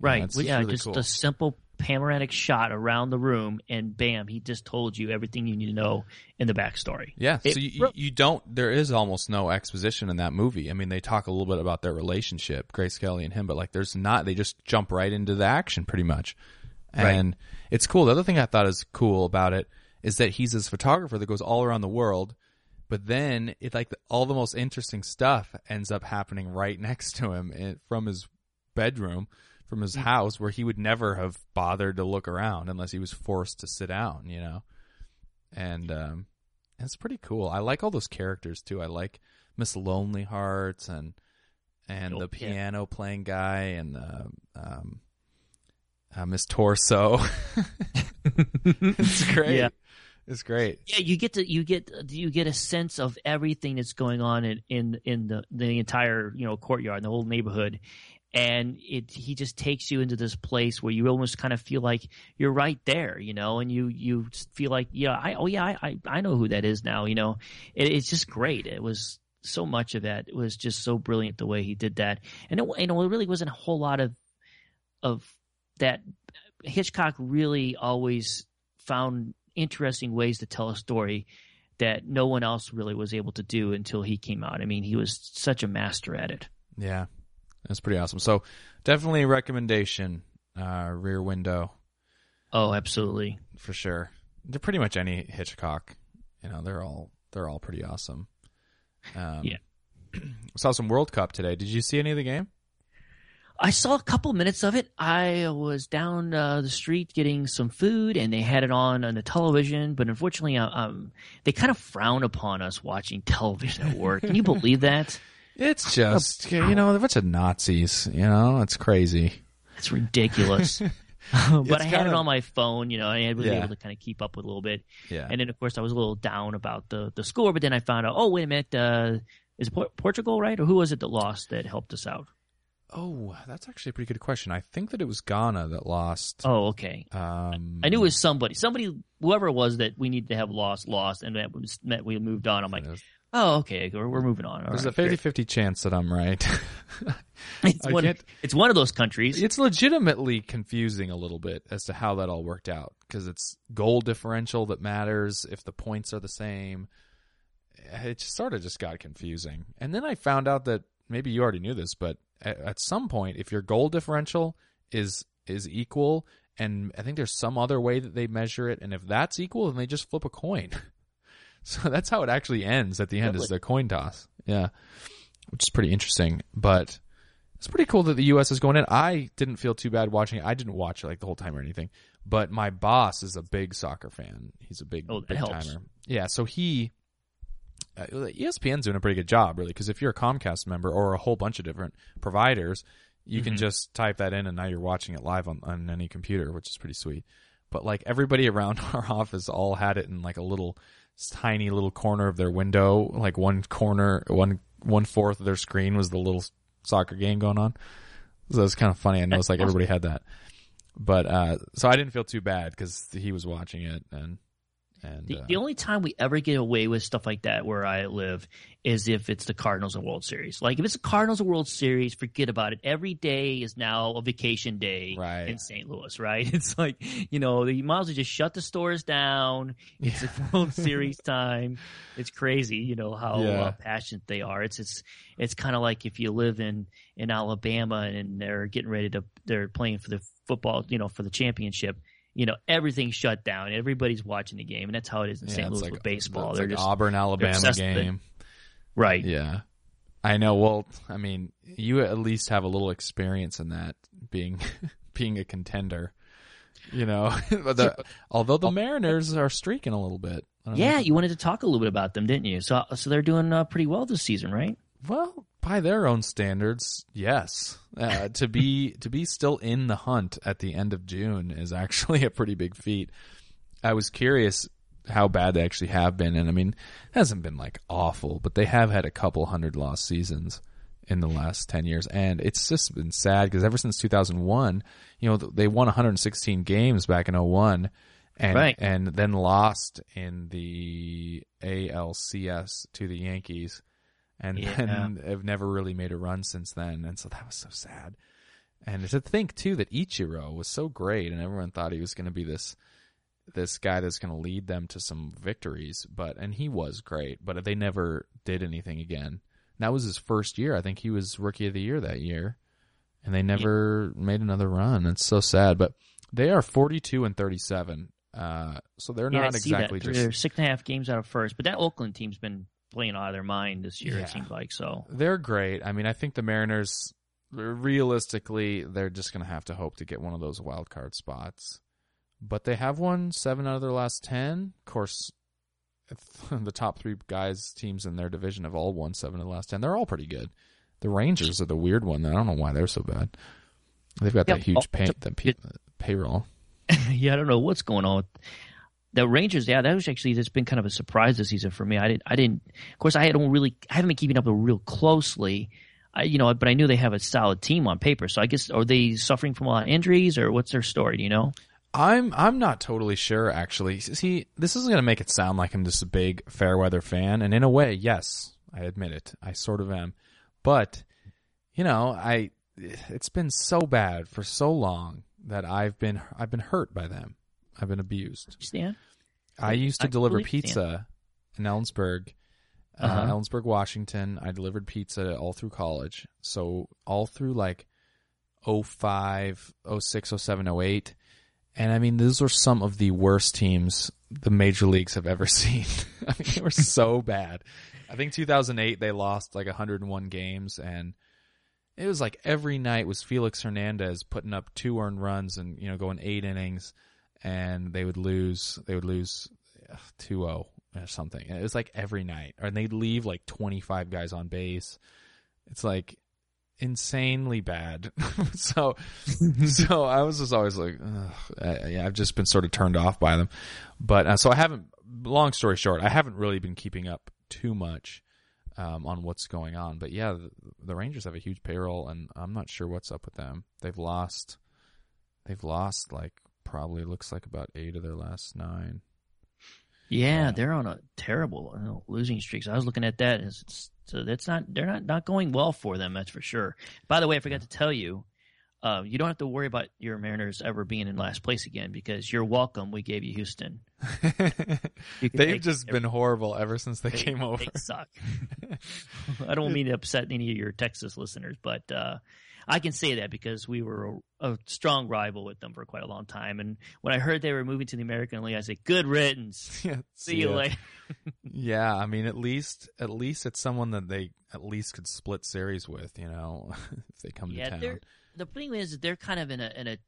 Right. You know, it's well, yeah, really just cool. A simple panoramic shot around the room, and bam, he just told you everything you need to know in the backstory. Yeah. It, so you, you don't, there is almost no exposition in that movie. I mean, they talk a little bit about their relationship, Grace Kelly and him, but like there's not, they just jump right into the action pretty much. And right. it's cool. The other thing I thought is cool about it is that he's this photographer that goes all around the world. But then it like the, all the most interesting stuff ends up happening right next to him in, from his bedroom, from his house, where he would never have bothered to look around unless he was forced to sit down, you know? And um, it's pretty cool. I like all those characters too. I like Miss Lonely Hearts and and oh, the piano yeah. playing guy and the, um, uh, Miss Torso. It's great. Yeah. It's great. Yeah, you get to you get you get a sense of everything that's going on in in, in the the entire, you know, courtyard, the whole neighborhood, and it he just takes you into this place where you almost kind of feel like you're right there, you know, and you you feel like yeah, I oh yeah, I I know who that is now, you know. It, it's just great. It was so much of that. It was just so brilliant the way he did that, and it, you know, it really wasn't a whole lot of of that. Hitchcock really always found interesting ways to tell a story that no one else really was able to do until he came out. I mean, he was such a master at it. Yeah, that's pretty awesome. So definitely a recommendation, uh, Rear Window. Oh, absolutely. For sure. They're pretty much any Hitchcock. You know, they're all they're all pretty awesome. Um, yeah. Saw some World Cup today. Did you see any of the game? I saw a couple minutes of it. I was down uh, the street getting some food, and they had it on on the television. But unfortunately, um, they kind of frown upon us watching television at work. Can you believe that? It's just, you know, a bunch of Nazis. You know, it's crazy. It's ridiculous. But it's I had it of, on my phone, you know, and I was yeah. able to kind of keep up with a little bit. Yeah. And then, of course, I was a little down about the, the score. But then I found out, oh, wait a minute. Uh, is it Por- Portugal, right? Or who was it that lost that helped us out? Oh, that's actually a pretty good question. I think that it was Ghana that lost. Oh, okay. Um, I knew it was somebody. Somebody, whoever it was that we needed to have lost, lost, and that, was, that we moved on. I'm like, was, oh, okay, we're, we're moving on. All there's right, a fifty-fifty chance that I'm right. it's, one, it's one of those countries. It's legitimately confusing a little bit as to how that all worked out, because it's goal differential that matters if the points are the same. It just sort of just got confusing. And then I found out that, maybe you already knew this, but at some point, if your goal differential is is equal, and I think there's some other way that they measure it, and if that's equal, then they just flip a coin. So that's how it actually ends at the end, is the coin toss. Yeah, which is pretty interesting. But it's pretty cool that the U S is going in. I didn't feel too bad watching it. I didn't watch it like the whole time or anything. But my boss is a big soccer fan. He's a big, oh, big timer. Yeah, so he... Uh, E S P N's doing a pretty good job, really, because if you're a Comcast member or a whole bunch of different providers, you mm-hmm. can just type that in, and now you're watching it live on, on any computer, which is pretty sweet. But like everybody around our office all had it in like a little tiny little corner of their window, like one corner, one one fourth of their screen was the little soccer game going on. So it's kind of funny. I noticed like everybody had that. But uh, so I didn't feel too bad because he was watching it. And and the, uh, the only time we ever get away with stuff like that where I live is if it's the Cardinals and World Series. Like if it's the Cardinals and World Series, forget about it. Every day is now a vacation day right. in Saint Louis, right? It's like, you know, you might as well just shut the stores down. It's yeah. a World Series time. It's crazy, you know, how yeah. uh, passionate they are. It's it's it's kind of like if you live in, in Alabama and they're getting ready to they're playing for the football, you know, for the championship, you know, everything's shut down. Everybody's watching the game, and that's how it is in yeah, Saint Louis like, with baseball. It's they're like just, Auburn, Alabama game. Right. Yeah. I know. Well, I mean, you at least have a little experience in that, being being a contender. You know, the, although the Mariners are streaking a little bit. Yeah, you wanted to talk a little bit about them, didn't you? So so they're doing uh, pretty well this season, right? Well, by their own standards, yes. Uh, to be to be still in the hunt at the end of June is actually a pretty big feat. I was curious how bad they actually have been, and I mean, it hasn't been like awful, but they have had a couple hundred loss seasons in the last ten years, and it's just been sad because ever since two thousand one, you know, they won one hundred sixteen games back in oh one, and right. and then lost in the A L C S to the Yankees. And yeah. then I've never really made a run since then. And so that was so sad. And to think, too, that Ichiro was so great and everyone thought he was going to be this this guy that's going to lead them to some victories. But and he was great, but they never did anything again. And that was his first year. I think he was Rookie of the Year that year. And they never yeah. made another run. It's so sad. But they are forty-two and thirty-seven. Uh, so they're yeah, not exactly that. Just... They're six and a half games out of first. But that Oakland team's been... playing out of their mind this year, yeah. it seems like. So they're great. I mean, I think the Mariners, realistically, they're just going to have to hope to get one of those wild card spots. But they have won seven out of their last ten. Of course, the top three guys, teams in their division have all won seven of the last ten. They're all pretty good. The Rangers are the weird one. I don't know why they're so bad. They've got yeah. that huge pay, the pay, payroll. yeah, I don't know what's going on with the Rangers, yeah, that was actually that's been kind of a surprise this season for me. I didn't, I didn't. Of course, I don't really, I haven't been keeping up real closely, I, you know. But I knew they have a solid team on paper. So I guess are they suffering from a lot of injuries, or what's their story? Do you know? I'm, I'm not totally sure actually. See, this is going to make it sound like I'm just a big Fairweather fan, and in a way, yes, I admit it. I sort of am, but you know, I it's been so bad for so long that I've been, I've been hurt by them. I've been abused. Yeah. I used to I deliver pizza in Ellensburg, uh-huh. uh, Ellensburg, Washington. I delivered pizza all through college. So all through like oh five, oh six, oh seven, oh eight. And I mean, those were some of the worst teams the major leagues have ever seen. I mean, they were so bad. I think two thousand eight, they lost like one hundred one games, and it was like every night was Felix Hernandez putting up two earned runs and, you know, going eight innings. And they would lose, they would lose two oh or something. It was like every night. And they'd leave like twenty-five guys on base. It's like insanely bad. so so I was just always like, I, yeah, I've just been sort of turned off by them. But uh, so I haven't, long story short, I haven't really been keeping up too much um, on what's going on. But yeah, the, the Rangers have a huge payroll, and I'm not sure what's up with them. They've lost, they've lost like, probably looks like about eight of their last nine. Yeah, um, they're on a terrible you know, losing streak. So I was looking at that, and it's, so that's not they're not, not going well for them. That's for sure. By the way, I forgot yeah. to tell you, uh, you don't have to worry about your Mariners ever being in last place again because you're welcome. We gave you Houston. you They've just been horrible ever since they, they came over. They suck. I don't mean to upset any of your Texas listeners, but. Uh, I can say that because we were a, a strong rival with them for quite a long time. And when I heard they were moving to the American League, I said, good riddance. Yeah, see you later. yeah, I mean, at least at least it's someone that they at least could split series with, you know, if they come yeah, to town. The thing is that they're kind of in a in a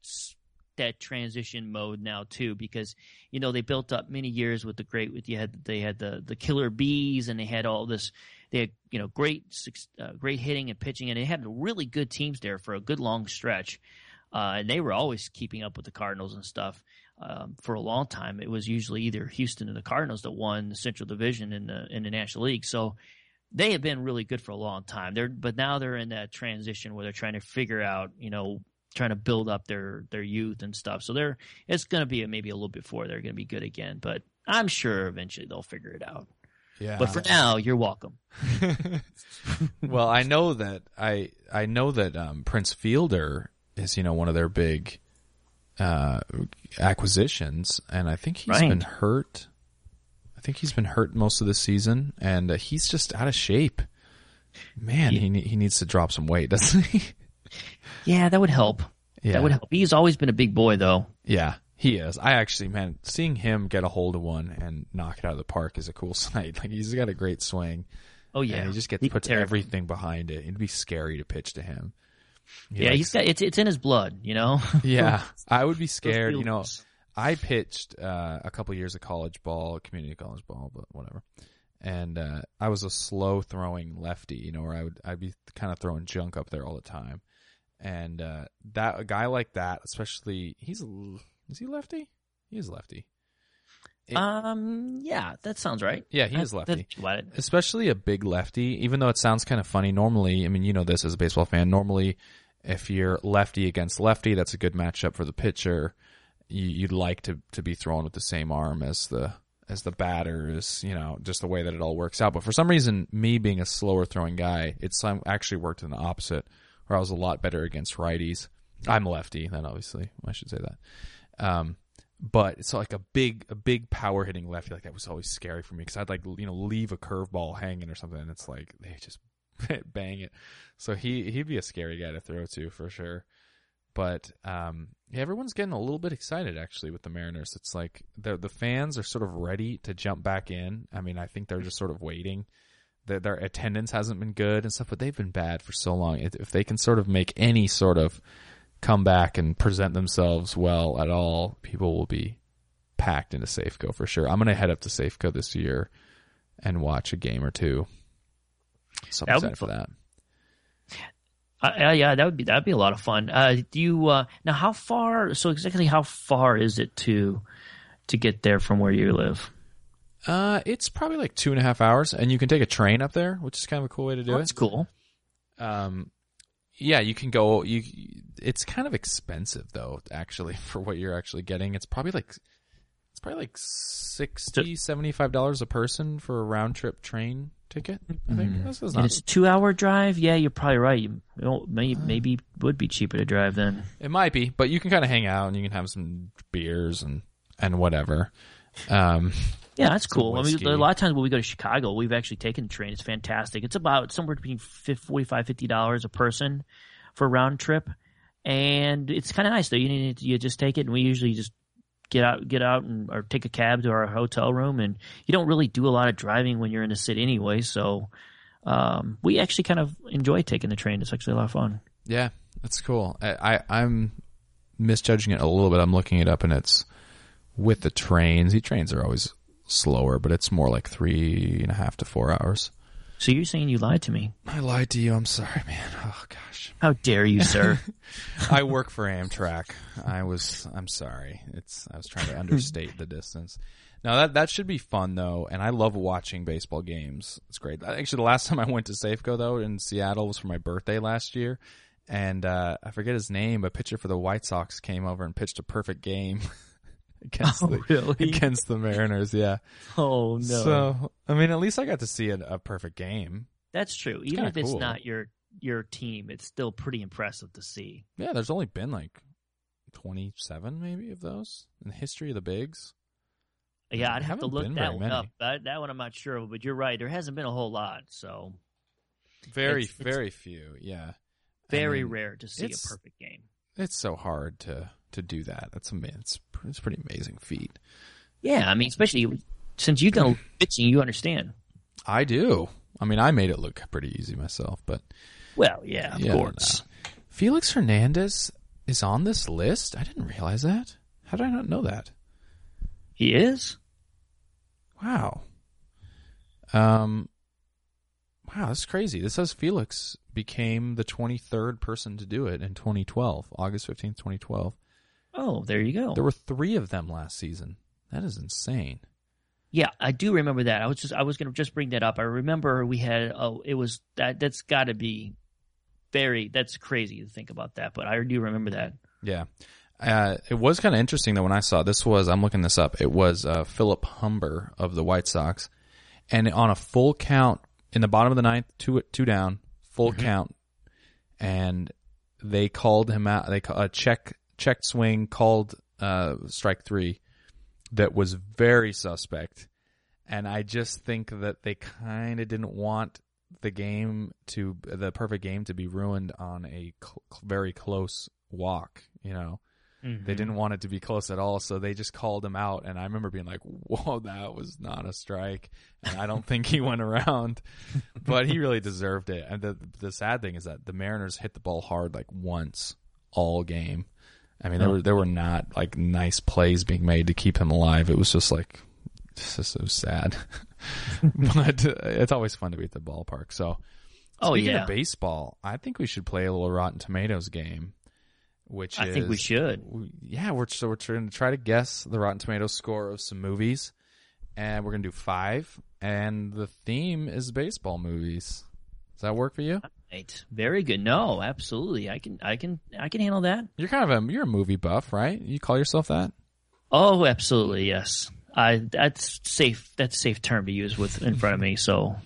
that transition mode now too, because you know they built up many years with the great with you had they had the the Killer Bees, and they had all this they had you know great uh, great hitting and pitching, and they had really good teams there for a good long stretch, uh, and they were always keeping up with the Cardinals and stuff um, for a long time. It was usually either Houston or the Cardinals that won the Central Division in the in the National League, so they have been really good for a long time. They're but now they're in that transition where they're trying to figure out you know. trying to build up their their youth and stuff. So they're it's going to be maybe a little bit before they're going to be good again, but I'm sure eventually they'll figure it out. Yeah. But for now, you're welcome. Well, I know that I I know that um, Prince Fielder is, you know, one of their big uh, acquisitions, and I think he's right. been hurt. I think he's been hurt most of the season, and uh, he's just out of shape. Man, yeah. he he needs to drop some weight, doesn't he? Yeah, that would help. Yeah. That would help. He's always been a big boy, though. Yeah, he is. I actually, man, seeing him get a hold of one and knock it out of the park is a cool sight. Like, he's got a great swing. Oh yeah, and he just gets he puts everything behind it. It'd be scary to pitch to him. He yeah, likes, he's got it's it's in his blood, you know. Yeah, I would be scared. You know, I pitched uh, a couple years of college ball, community college ball, but whatever. And uh, I was a slow throwing lefty, you know, where I would I'd be kind of throwing junk up there all the time. And uh, that a guy like that, especially, he's is he lefty? He is lefty. It, um, yeah, that sounds right. Yeah, he I, is lefty. Especially a big lefty, even though it sounds kind of funny. Normally, I mean, you know this as a baseball fan. Normally, if you're lefty against lefty, that's a good matchup for the pitcher. You, you'd like to to be thrown with the same arm as the as the batter is, you know, just the way that it all works out. But for some reason, me being a slower throwing guy, it's actually worked in the opposite. Where I was a lot better against righties. I'm a lefty, then obviously I should say that. Um, but it's like a big, a big power hitting lefty. Like that was always scary for me because I'd like you know leave a curveball hanging or something, and it's like they just bang it. So he he'd be a scary guy to throw to for sure. But um, yeah, everyone's getting a little bit excited actually with the Mariners. It's like the the fans are sort of ready to jump back in. I mean, I think they're just sort of waiting. Their attendance hasn't been good and stuff, but they've been bad for so long. If they can sort of make any sort of comeback and present themselves well at all, people will be packed into Safeco for sure. I'm going to head up to Safeco this year and watch a game or two. So I'm excited for that. Uh, yeah, that would be that'd be a lot of fun. Uh, do you uh, now? How far? So exactly, how far is it to to get there from where you live? Uh, it's probably like two and a half hours, and you can take a train up there, which is kind of a cool way to do oh, it. That's cool. Um, yeah, you can go. You, it's kind of expensive though, actually, for what you're actually getting. It's probably like it's probably like sixty, seventy-five dollars a person for a round trip train ticket. I think mm. this is not. And it's a two-hour drive. Yeah, you're probably right. You know, maybe uh, maybe it would be cheaper to drive then. It might be, but you can kind of hang out and you can have some beers and and whatever. Um. Yeah, that's cool. I mean, a lot of times when we go to Chicago, we've actually taken the train. It's fantastic. It's about somewhere between forty-five dollars, fifty dollars a person for a round trip, and it's kind of nice though. You need to, you just take it, and we usually just get out, get out, and or take a cab to our hotel room. And you don't really do a lot of driving when you're in the city anyway, so um, we actually kind of enjoy taking the train. It's actually a lot of fun. Yeah, that's cool. I, I I'm misjudging it a little bit. I'm looking it up, and it's with the trains. The trains are always slower, but it's more like three and a half to four hours. So you're saying you lied to me? I lied to you. I'm sorry, man. Oh gosh. How dare you, sir? I work for Amtrak. I was. I'm sorry. It's. I was trying to understate the distance. Now that that should be fun though, and I love watching baseball games. It's great. Actually, the last time I went to Safeco though in Seattle was for my birthday last year, and uh, I forget his name. A pitcher for the White Sox came over and pitched a perfect game. Against, oh, the, really? against the Mariners, yeah. Oh, no. So, I mean, at least I got to see a, a perfect game. That's true. It's Even if it's cool. not your your team, it's still pretty impressive to see. Yeah, there's only been like twenty-seven maybe of those in the history of the bigs. Yeah, I'd have to look that one many. up. I, that one I'm not sure of, but you're right. There hasn't been a whole lot, so. Very, it's, very it's few, yeah. Very I mean, rare to see a perfect game. It's so hard to... to do that. That's a it's, it's a pretty amazing feat. Yeah, I mean, especially since you know pitching, you understand. I do. I mean, I made it look pretty easy myself, but well, yeah, of yeah, course. No. Felix Hernandez is on this list. I didn't realize that. How did I not know that? He is. Wow. Um. Wow, that's crazy. This says Felix became the twenty-third person to do it in twenty twelve, August fifteenth, twenty twelve. Oh, there you go. There were three of them last season. That is insane. Yeah, I do remember that. I was just I was going to just bring that up. I remember we had oh, it was that that's got to be very, that's crazy to think about that, but I do remember that. Yeah. Uh, it was kind of interesting, though, when I saw this was, I'm looking this up, it was uh, Philip Humber of the White Sox. And on a full count, in the bottom of the ninth, two two down, full mm-hmm. count, and they called him out. They a check check swing called uh, strike three that was very suspect. And I just think that they kind of didn't want the game to the perfect game to be ruined on a cl- very close walk. You know, mm-hmm. they didn't want it to be close at all, so they just called him out. And I remember being like, "Whoa, that was not a strike." And I don't think he went around, but he really deserved it. And the the sad thing is that the Mariners hit the ball hard like once all game. I mean, there were there were not like nice plays being made to keep him alive. It was just like this is so sad. But it's always fun to be at the ballpark. So, oh speaking yeah, of baseball, I think we should play a little Rotten Tomatoes game. Which I is, think we should. We, yeah, we're so we're trying to try to guess the Rotten Tomatoes score of some movies, and we're gonna do five. And the theme is baseball movies. Does that work for you? Right. Very good. No, absolutely. I can, I can, I can handle that. You're kind of a you're a movie buff, right? You call yourself that? Oh, absolutely. Yes. I that's safe. That's a safe term to use with in front of me. So,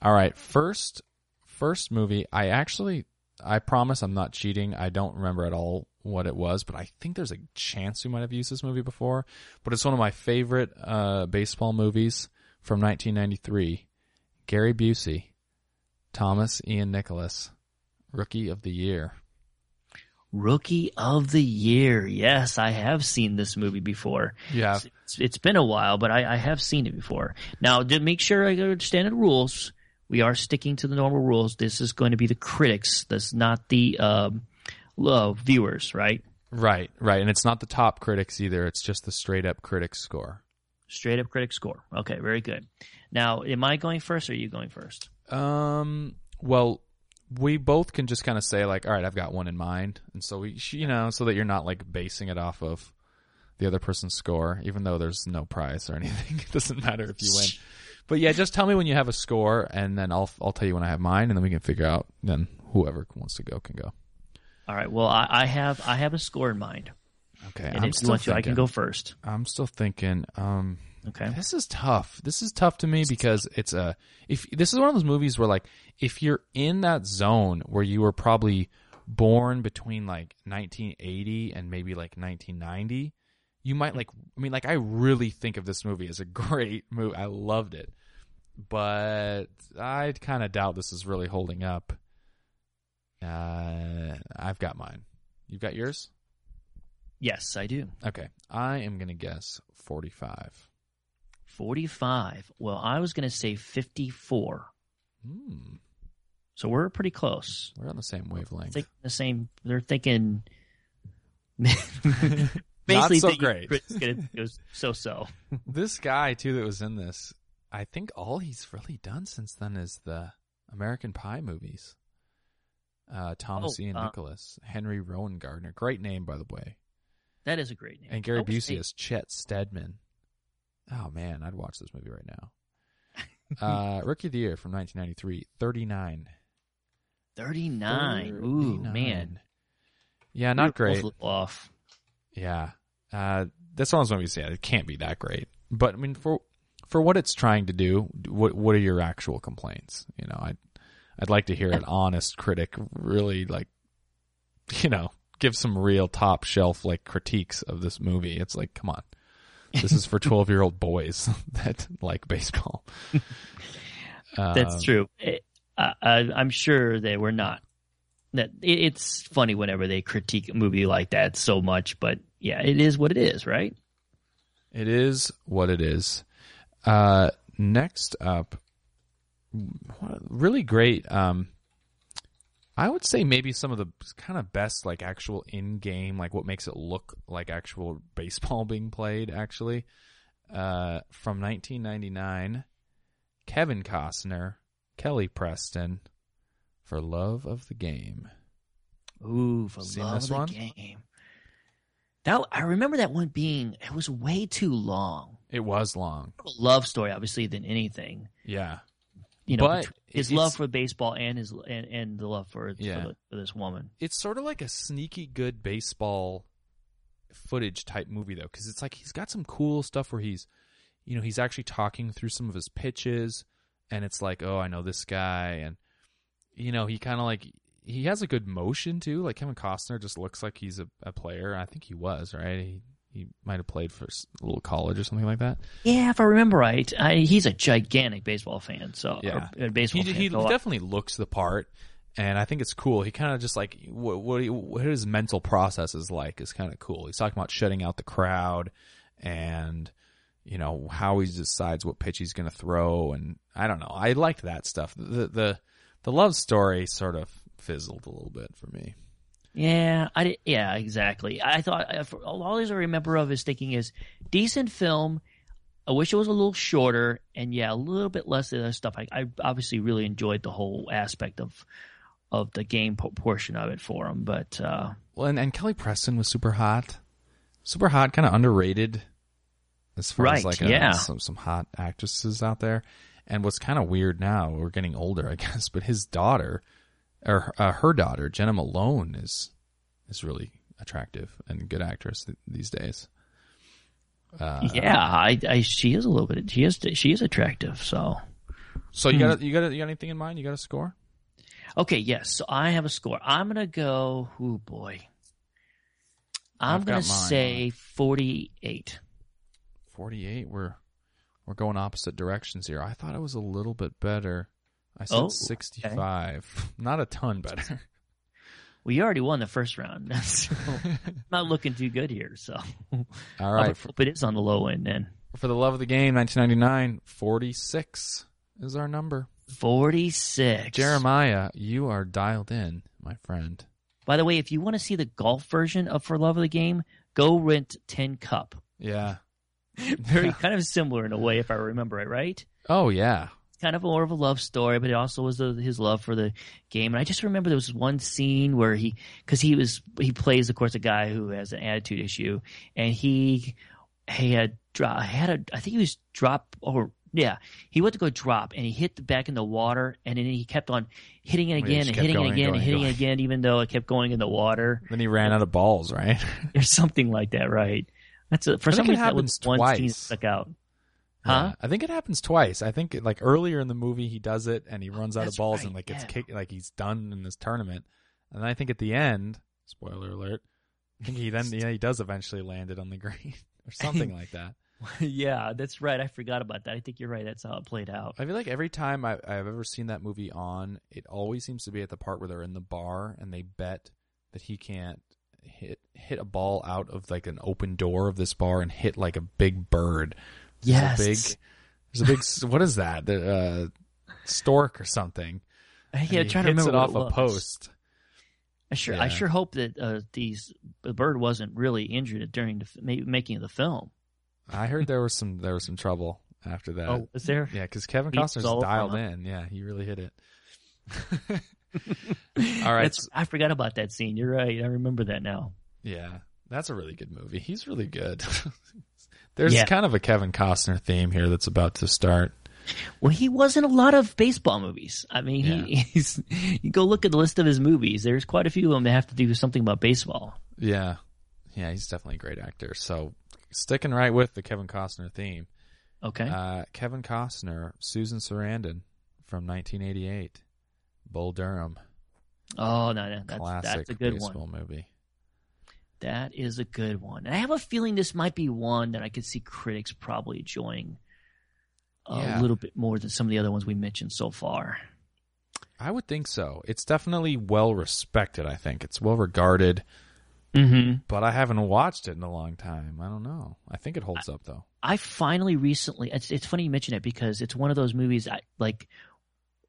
all right. First, first movie. I actually. I promise I'm not cheating. I don't remember at all what it was, but I think there's a chance we might have used this movie before. But it's one of my favorite uh, baseball movies from nineteen ninety-three. Gary Busey, Thomas Ian Nicholas, Rookie of the Year. Rookie of the Year. Yes, I have seen this movie before. Yeah, it's, it's been a while, but I, I have seen it before. Now, to make sure I understand the rules. We are sticking to the normal rules. This is going to be the critics. That's not the um, uh, viewers, right? Right, right. And it's not the top critics either. It's just the straight-up critics score. Straight-up critics score. Okay, very good. Now, am I going first or are you going first? Um. Well, we both can just kind of say like, all right, I've got one in mind. And so, we, you know, so that you're not like basing it off of the other person's score, even though there's no prize or anything. It doesn't matter if you win. But yeah, just tell me when you have a score, and then I'll I'll tell you when I have mine, and then we can figure out. Then whoever wants to go can go. All right. Well, I, I have I have a score in mind. Okay. And I'm if still you want thinking, to, I can go first. I'm still thinking. Um, okay. This is tough. This is tough to me because it's a if this is one of those movies where like if you're in that zone where you were probably born between like nineteen eighty and maybe like nineteen ninety. You might like, I mean, like, I really think of this movie as a great movie. I loved it. But I kind of doubt this is really holding up. Uh, I've got mine. You've got yours? Yes, I do. Okay. I am going to guess forty-five. forty-five. Well, I was going to say fifty-four. Hmm. So we're pretty close. We're on the same wavelength. They're the same. They're thinking. Basically not so great. It was so-so. This guy, too, that was in this, I think all he's really done since then is the American Pie movies. Uh, Thomas oh, Ian uh, Nicholas, Henry Rowan Gardner. Great name, by the way. That is a great name. And Gary Busey is Chet Stedman. Oh, man, I'd watch this movie right now. Uh, Rookie of the Year from nineteen ninety-three, thirty-nine. thirty-nine. thirty-nine. Ooh, man. Yeah, not great. Off. Yeah, uh, that's one of those movies. Yeah, it can't be that great. But I mean, for for what it's trying to do, what what are your actual complaints? You know, I'd I'd like to hear an honest critic really like, you know, give some real top shelf like critiques of this movie. It's like, come on, this is for twelve year old boys that like baseball. That's um, true. It, I, I, I'm sure they were not. That it's funny whenever they critique a movie like that so much, but yeah, it is what it is, right? It is what it is. Uh, next up, really great. Um, I would say maybe some of the kind of best, like actual in-game, like what makes it look like actual baseball being played. Actually, uh, from nineteen ninety-nine, Kevin Costner, Kelly Preston. For Love of the Game. Ooh, For Seen Love of the one? Game. That I remember that one being, it was way too long. It was long. Love story, obviously, than anything. Yeah. you know, but his love for baseball and his and, and the love for, yeah. for, the, for this woman. It's sort of like a sneaky good baseball footage type movie though, because it's like he's got some cool stuff where he's, you know, he's actually talking through some of his pitches, and it's like, oh, I know this guy, and you know, he kind of like he has a good motion too. Like Kevin Costner just looks like he's a, a player. I think he was right. He, He might have played for a little college or something like that. Yeah, if I remember right. I, he's a gigantic baseball fan. So yeah. or, uh, baseball he, fan, he so definitely I... looks the part, and I think it's cool. He kind of just like what, what, what his mental process is like is kind of cool. He's talking about shutting out the crowd and, you know, how he decides what pitch he's going to throw. And I don't know. I liked that stuff. The, the, the love story sort of fizzled a little bit for me. Yeah, I did, yeah, exactly. I thought for, all I remember of is thinking is decent film. I wish it was a little shorter, and yeah, a little bit less of the other stuff. I, I obviously really enjoyed the whole aspect of of the game po- portion of it for him, but uh, well, and, and Kelly Preston was super hot, super hot, kind of underrated as far right, as like a, yeah. some some hot actresses out there. And what's kind of weird now, we're getting older, I guess, but his daughter. Or uh, her daughter, Jenna Malone, is is really attractive and good actress th- these days. Uh, yeah, I, I, she is a little bit. She is she is attractive. So, so you hmm. got you got you got anything in mind? You got a score? Okay, yes. So I have a score. I'm gonna go. Oh boy, I'm I've gonna say forty-eight. forty-eight. We're we're going opposite directions here. I thought it was a little bit better. I said oh, sixty-five. Okay. Not a ton better. Well, you already won the first round. So not looking too good here. So, all right. For, hope it is on the low end then. For the love of the game, nineteen ninety-nine, forty-six is our number. forty-six. Jeremiah, you are dialed in, my friend. By the way, if you want to see the golf version of For Love of the Game, go rent Tin Cup. Yeah. Very yeah. kind of similar in a way, if I remember it right. Oh, yeah. Kind of more of a love story, but it also was the, his love for the game. And I just remember there was one scene where he, because he was he plays, of course, a guy who has an attitude issue, and he he had had a I think he was drop or yeah he went to go drop, and he hit the back in the water, and then he kept on hitting it again and hitting it again and hitting it again, even though it kept going in the water. Then he ran out of balls, right? Or something like that, right? That's a, for some reason that was one scene that stuck out. Huh? Yeah, I think it happens twice. I think like earlier in the movie he does it and he runs out That's of balls right, and like gets yeah. kicked, like he's done in this tournament. And I think at the end, spoiler alert, I think he then yeah he does eventually land it on the green or something like that. Yeah, that's right. I forgot about that. I think you're right. That's how it played out. I feel like every time I, I've ever seen that movie on, it always seems to be at the part where they're in the bar and they bet that he can't hit hit a ball out of like an open door of this bar and hit like a big bird. Yes. There's a big, there's a big what is that? The uh, stork or something. Yeah, trying to remember. Hits it off a post. I sure, yeah. I sure hope that uh, these the bird wasn't really injured during the making of the film. I heard there was some there was some trouble after that. Oh, is there? Yeah, because Kevin Costner's dialed in. Yeah, he really hit it. All right, That's, I forgot about that scene. You're right. I remember that now. Yeah, that's a really good movie. He's really good. There's yeah. kind of a Kevin Costner theme here that's about to start. Well, he was in a lot of baseball movies. I mean, yeah. he, he's you go look at the list of his movies. There's quite a few of them that have to do something about baseball. Yeah. Yeah, he's definitely a great actor. So sticking right with the Kevin Costner theme. Okay. Uh, Kevin Costner, Susan Sarandon from nineteen eighty-eight, Bull Durham. Oh, no, no. That's, that's a good baseball one. Movie. That is a good one. And I have a feeling this might be one that I could see critics probably enjoying a yeah. little bit more than some of the other ones we mentioned so far. I would think so. It's definitely well-respected, I think. It's well-regarded. Mm-hmm. But I haven't watched it in a long time. I don't know. I think it holds I, up, though. I finally recently – it's it's funny you mention it because it's one of those movies I like –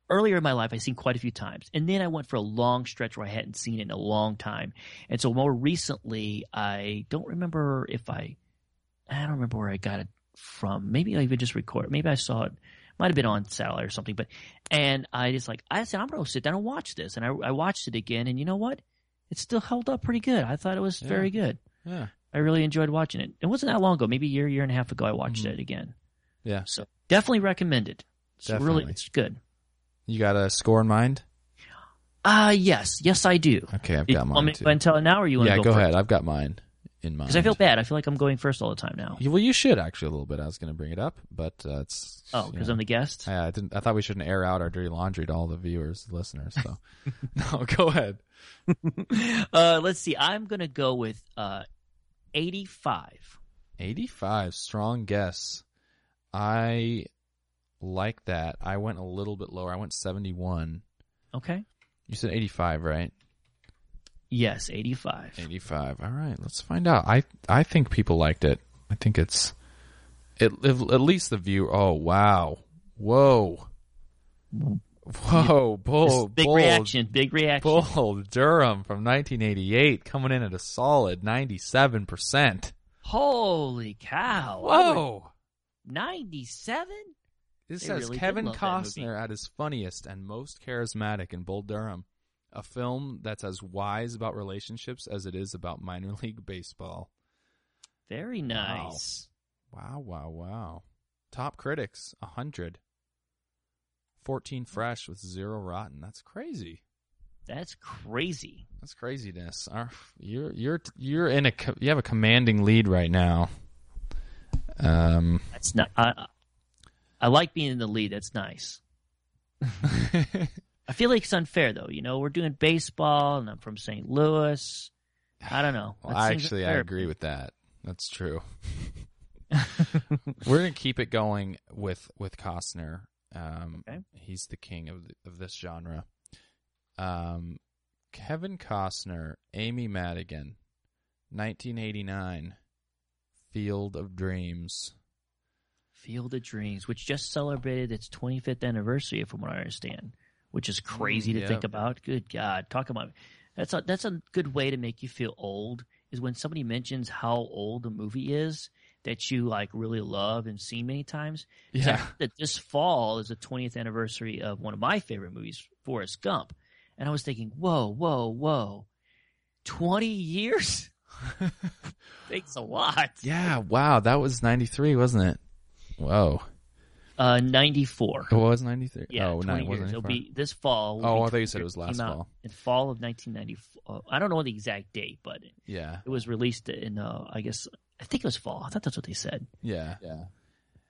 earlier in my life, I'd seen quite a few times. And then I went for a long stretch where I hadn't seen it in a long time. And so more recently, I don't remember if I – I don't remember where I got it from. Maybe I even just recorded. Maybe I saw it. Might have been on satellite or something. But And I just like – I said, I'm going to sit down and watch this. And I, I watched it again. And you know what? It still held up pretty good. I thought it was yeah. very good. Yeah. I really enjoyed watching it. It wasn't that long ago. Maybe a year, year and a half ago I watched mm-hmm. it again. Yeah. So definitely recommend it. It's definitely. Really – it's good. You got a score in mind? Uh, yes. Yes, I do. Okay, I've got you mine want me too. to tell it now, or you want yeah, to go, go first? ahead. I've got mine in mind. Because I feel bad. I feel like I'm going first all the time now. Well, you should actually a little bit. I was going to bring it up, but uh, it's... Oh, because I'm the guest? Yeah, I didn't. I thought we shouldn't air out our dirty laundry to all the viewers, the listeners. So, no, go ahead. uh, let's see. I'm going to go with uh, eighty-five. eighty-five. Strong guess. I... like that. I went a little bit lower. I went seventy-one. Okay. You said eighty-five, right? Yes, eighty-five. eighty-five. All right, let's find out. I I think people liked it. I think it's it, it at least the view. Oh, wow. Whoa. Whoa, bold. Big bold, reaction, big reaction. Bold Durham from nineteen eighty-eight coming in at a solid ninety-seven percent. Holy cow. Whoa. ninety-seven? This says really Kevin Costner at his funniest and most charismatic in Bull Durham, a film that's as wise about relationships as it is about minor league baseball. Very nice. Wow, wow, wow. wow. Top critics, one hundred. fourteen fresh with zero rotten. That's crazy. That's crazy. That's craziness. You're you're you're in a you have a commanding lead right now. Um, that's not. I, I like being in the lead. That's nice. I feel like it's unfair, though. You know, we're doing baseball, and I'm from Saint Louis. I don't know. Well, actually, unfair. I agree with that. That's true. We're going to keep it going with, with Costner. Um, okay. He's the king of the, of this genre. Um, Kevin Costner, Amy Madigan, nineteen eighty-nine, Field of Dreams. Field of Dreams, which just celebrated its twenty-fifth anniversary, from what I understand, which is crazy to yep. think about. Good God. Talk about – that's a that's a good way to make you feel old is when somebody mentions how old a movie is that you like really love and see many times. Yeah. So that this fall is the twentieth anniversary of one of my favorite movies, Forrest Gump. And I was thinking, whoa, whoa, whoa, twenty years? Thanks a lot. Yeah, wow. That was ninety-three, wasn't it? Whoa. Uh, ninety-four. It was ninety-three? Yeah, oh, twenty no, years. It'll be this fall. Oh, I thought you said it was last fall. In fall of nineteen ninety-four. Uh, I don't know the exact date, but yeah. It was released in, uh, I guess, I think it was fall. I thought that's what they said. Yeah. Yeah.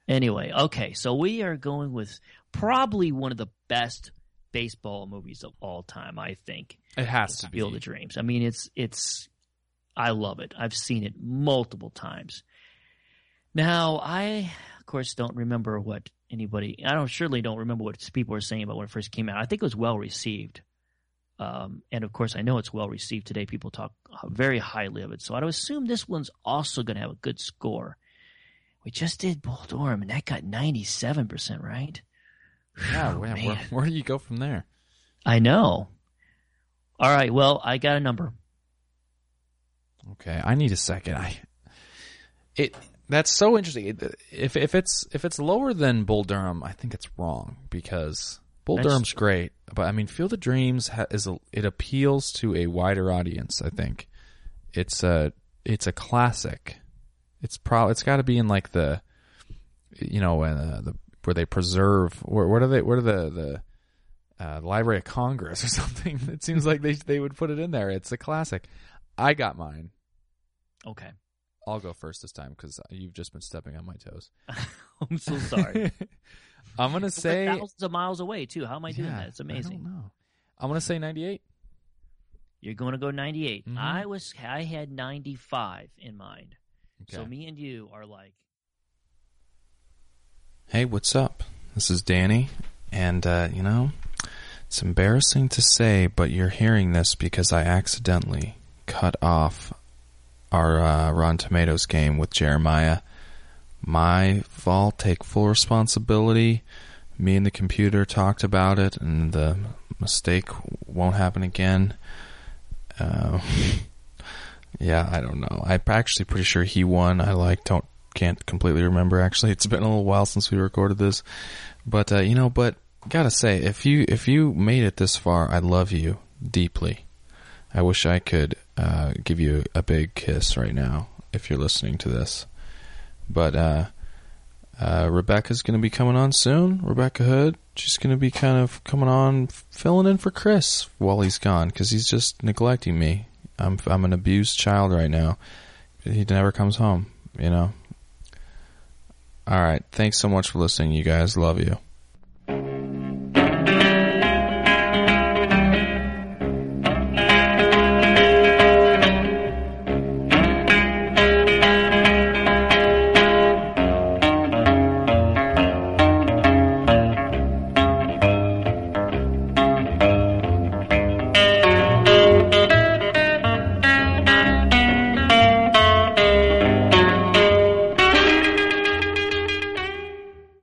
Anyway, okay, so we are going with probably one of the best baseball movies of all time, I think. It has to be. Field of Dreams. I mean, it's it's – I love it. I've seen it multiple times. Now, I – of course, don't remember what anybody. I don't surely don't remember what people were saying about when it first came out. I think it was well received, um, and of course, I know it's well received today. People talk very highly of it, so I'd assume this one's also going to have a good score. We just did Bull Durham, and that got ninety-seven percent, right? Yeah, oh, man. Where, where do you go from there? I know. All right, well, I got a number. Okay, I need a second. I it. That's so interesting. If if it's if it's lower than Bull Durham, I think it's wrong because Bull That's, Durham's great, but I mean, Field of Dreams ha- is a, it appeals to a wider audience. I think it's a it's a classic. It's probably it's got to be in like the, you know, uh, the where they preserve. Where, what are they? What are the the uh, Library of Congress or something? It seems like they they would put it in there. It's a classic. I got mine. Okay. I'll go first this time because you've just been stepping on my toes. I'm so sorry. I'm going to say... We're thousands of miles away, too. How am I doing yeah, that? It's amazing. I don't know. I'm going to say ninety-eight. You're going to go ninety-eight. Mm-hmm. I was I had ninety-five in mind. Okay. So me and you are like... Hey, what's up? This is Danny. And, uh, you know, it's embarrassing to say, but you're hearing this because I accidentally cut off... our uh, Rotten Tomatoes game with Jeremiah. My fault, take full responsibility. Me and the computer talked about it, and the mistake won't happen again. Uh, yeah, I don't know. I'm actually pretty sure he won. I like don't can't completely remember, actually. It's been a little while since we recorded this. But, uh, you know, but gotta say, if you if you made it this far, I love you deeply. I wish I could uh, give you a big kiss right now if you're listening to this. But uh, uh, Rebecca's going to be coming on soon. Rebecca Hood. she's going to be kind of coming on, filling in for Chris while he's gone, because he's just neglecting me. I'm I'm an abused child right now. He never comes home, you know. All right. Thanks so much for listening, you guys. Love you.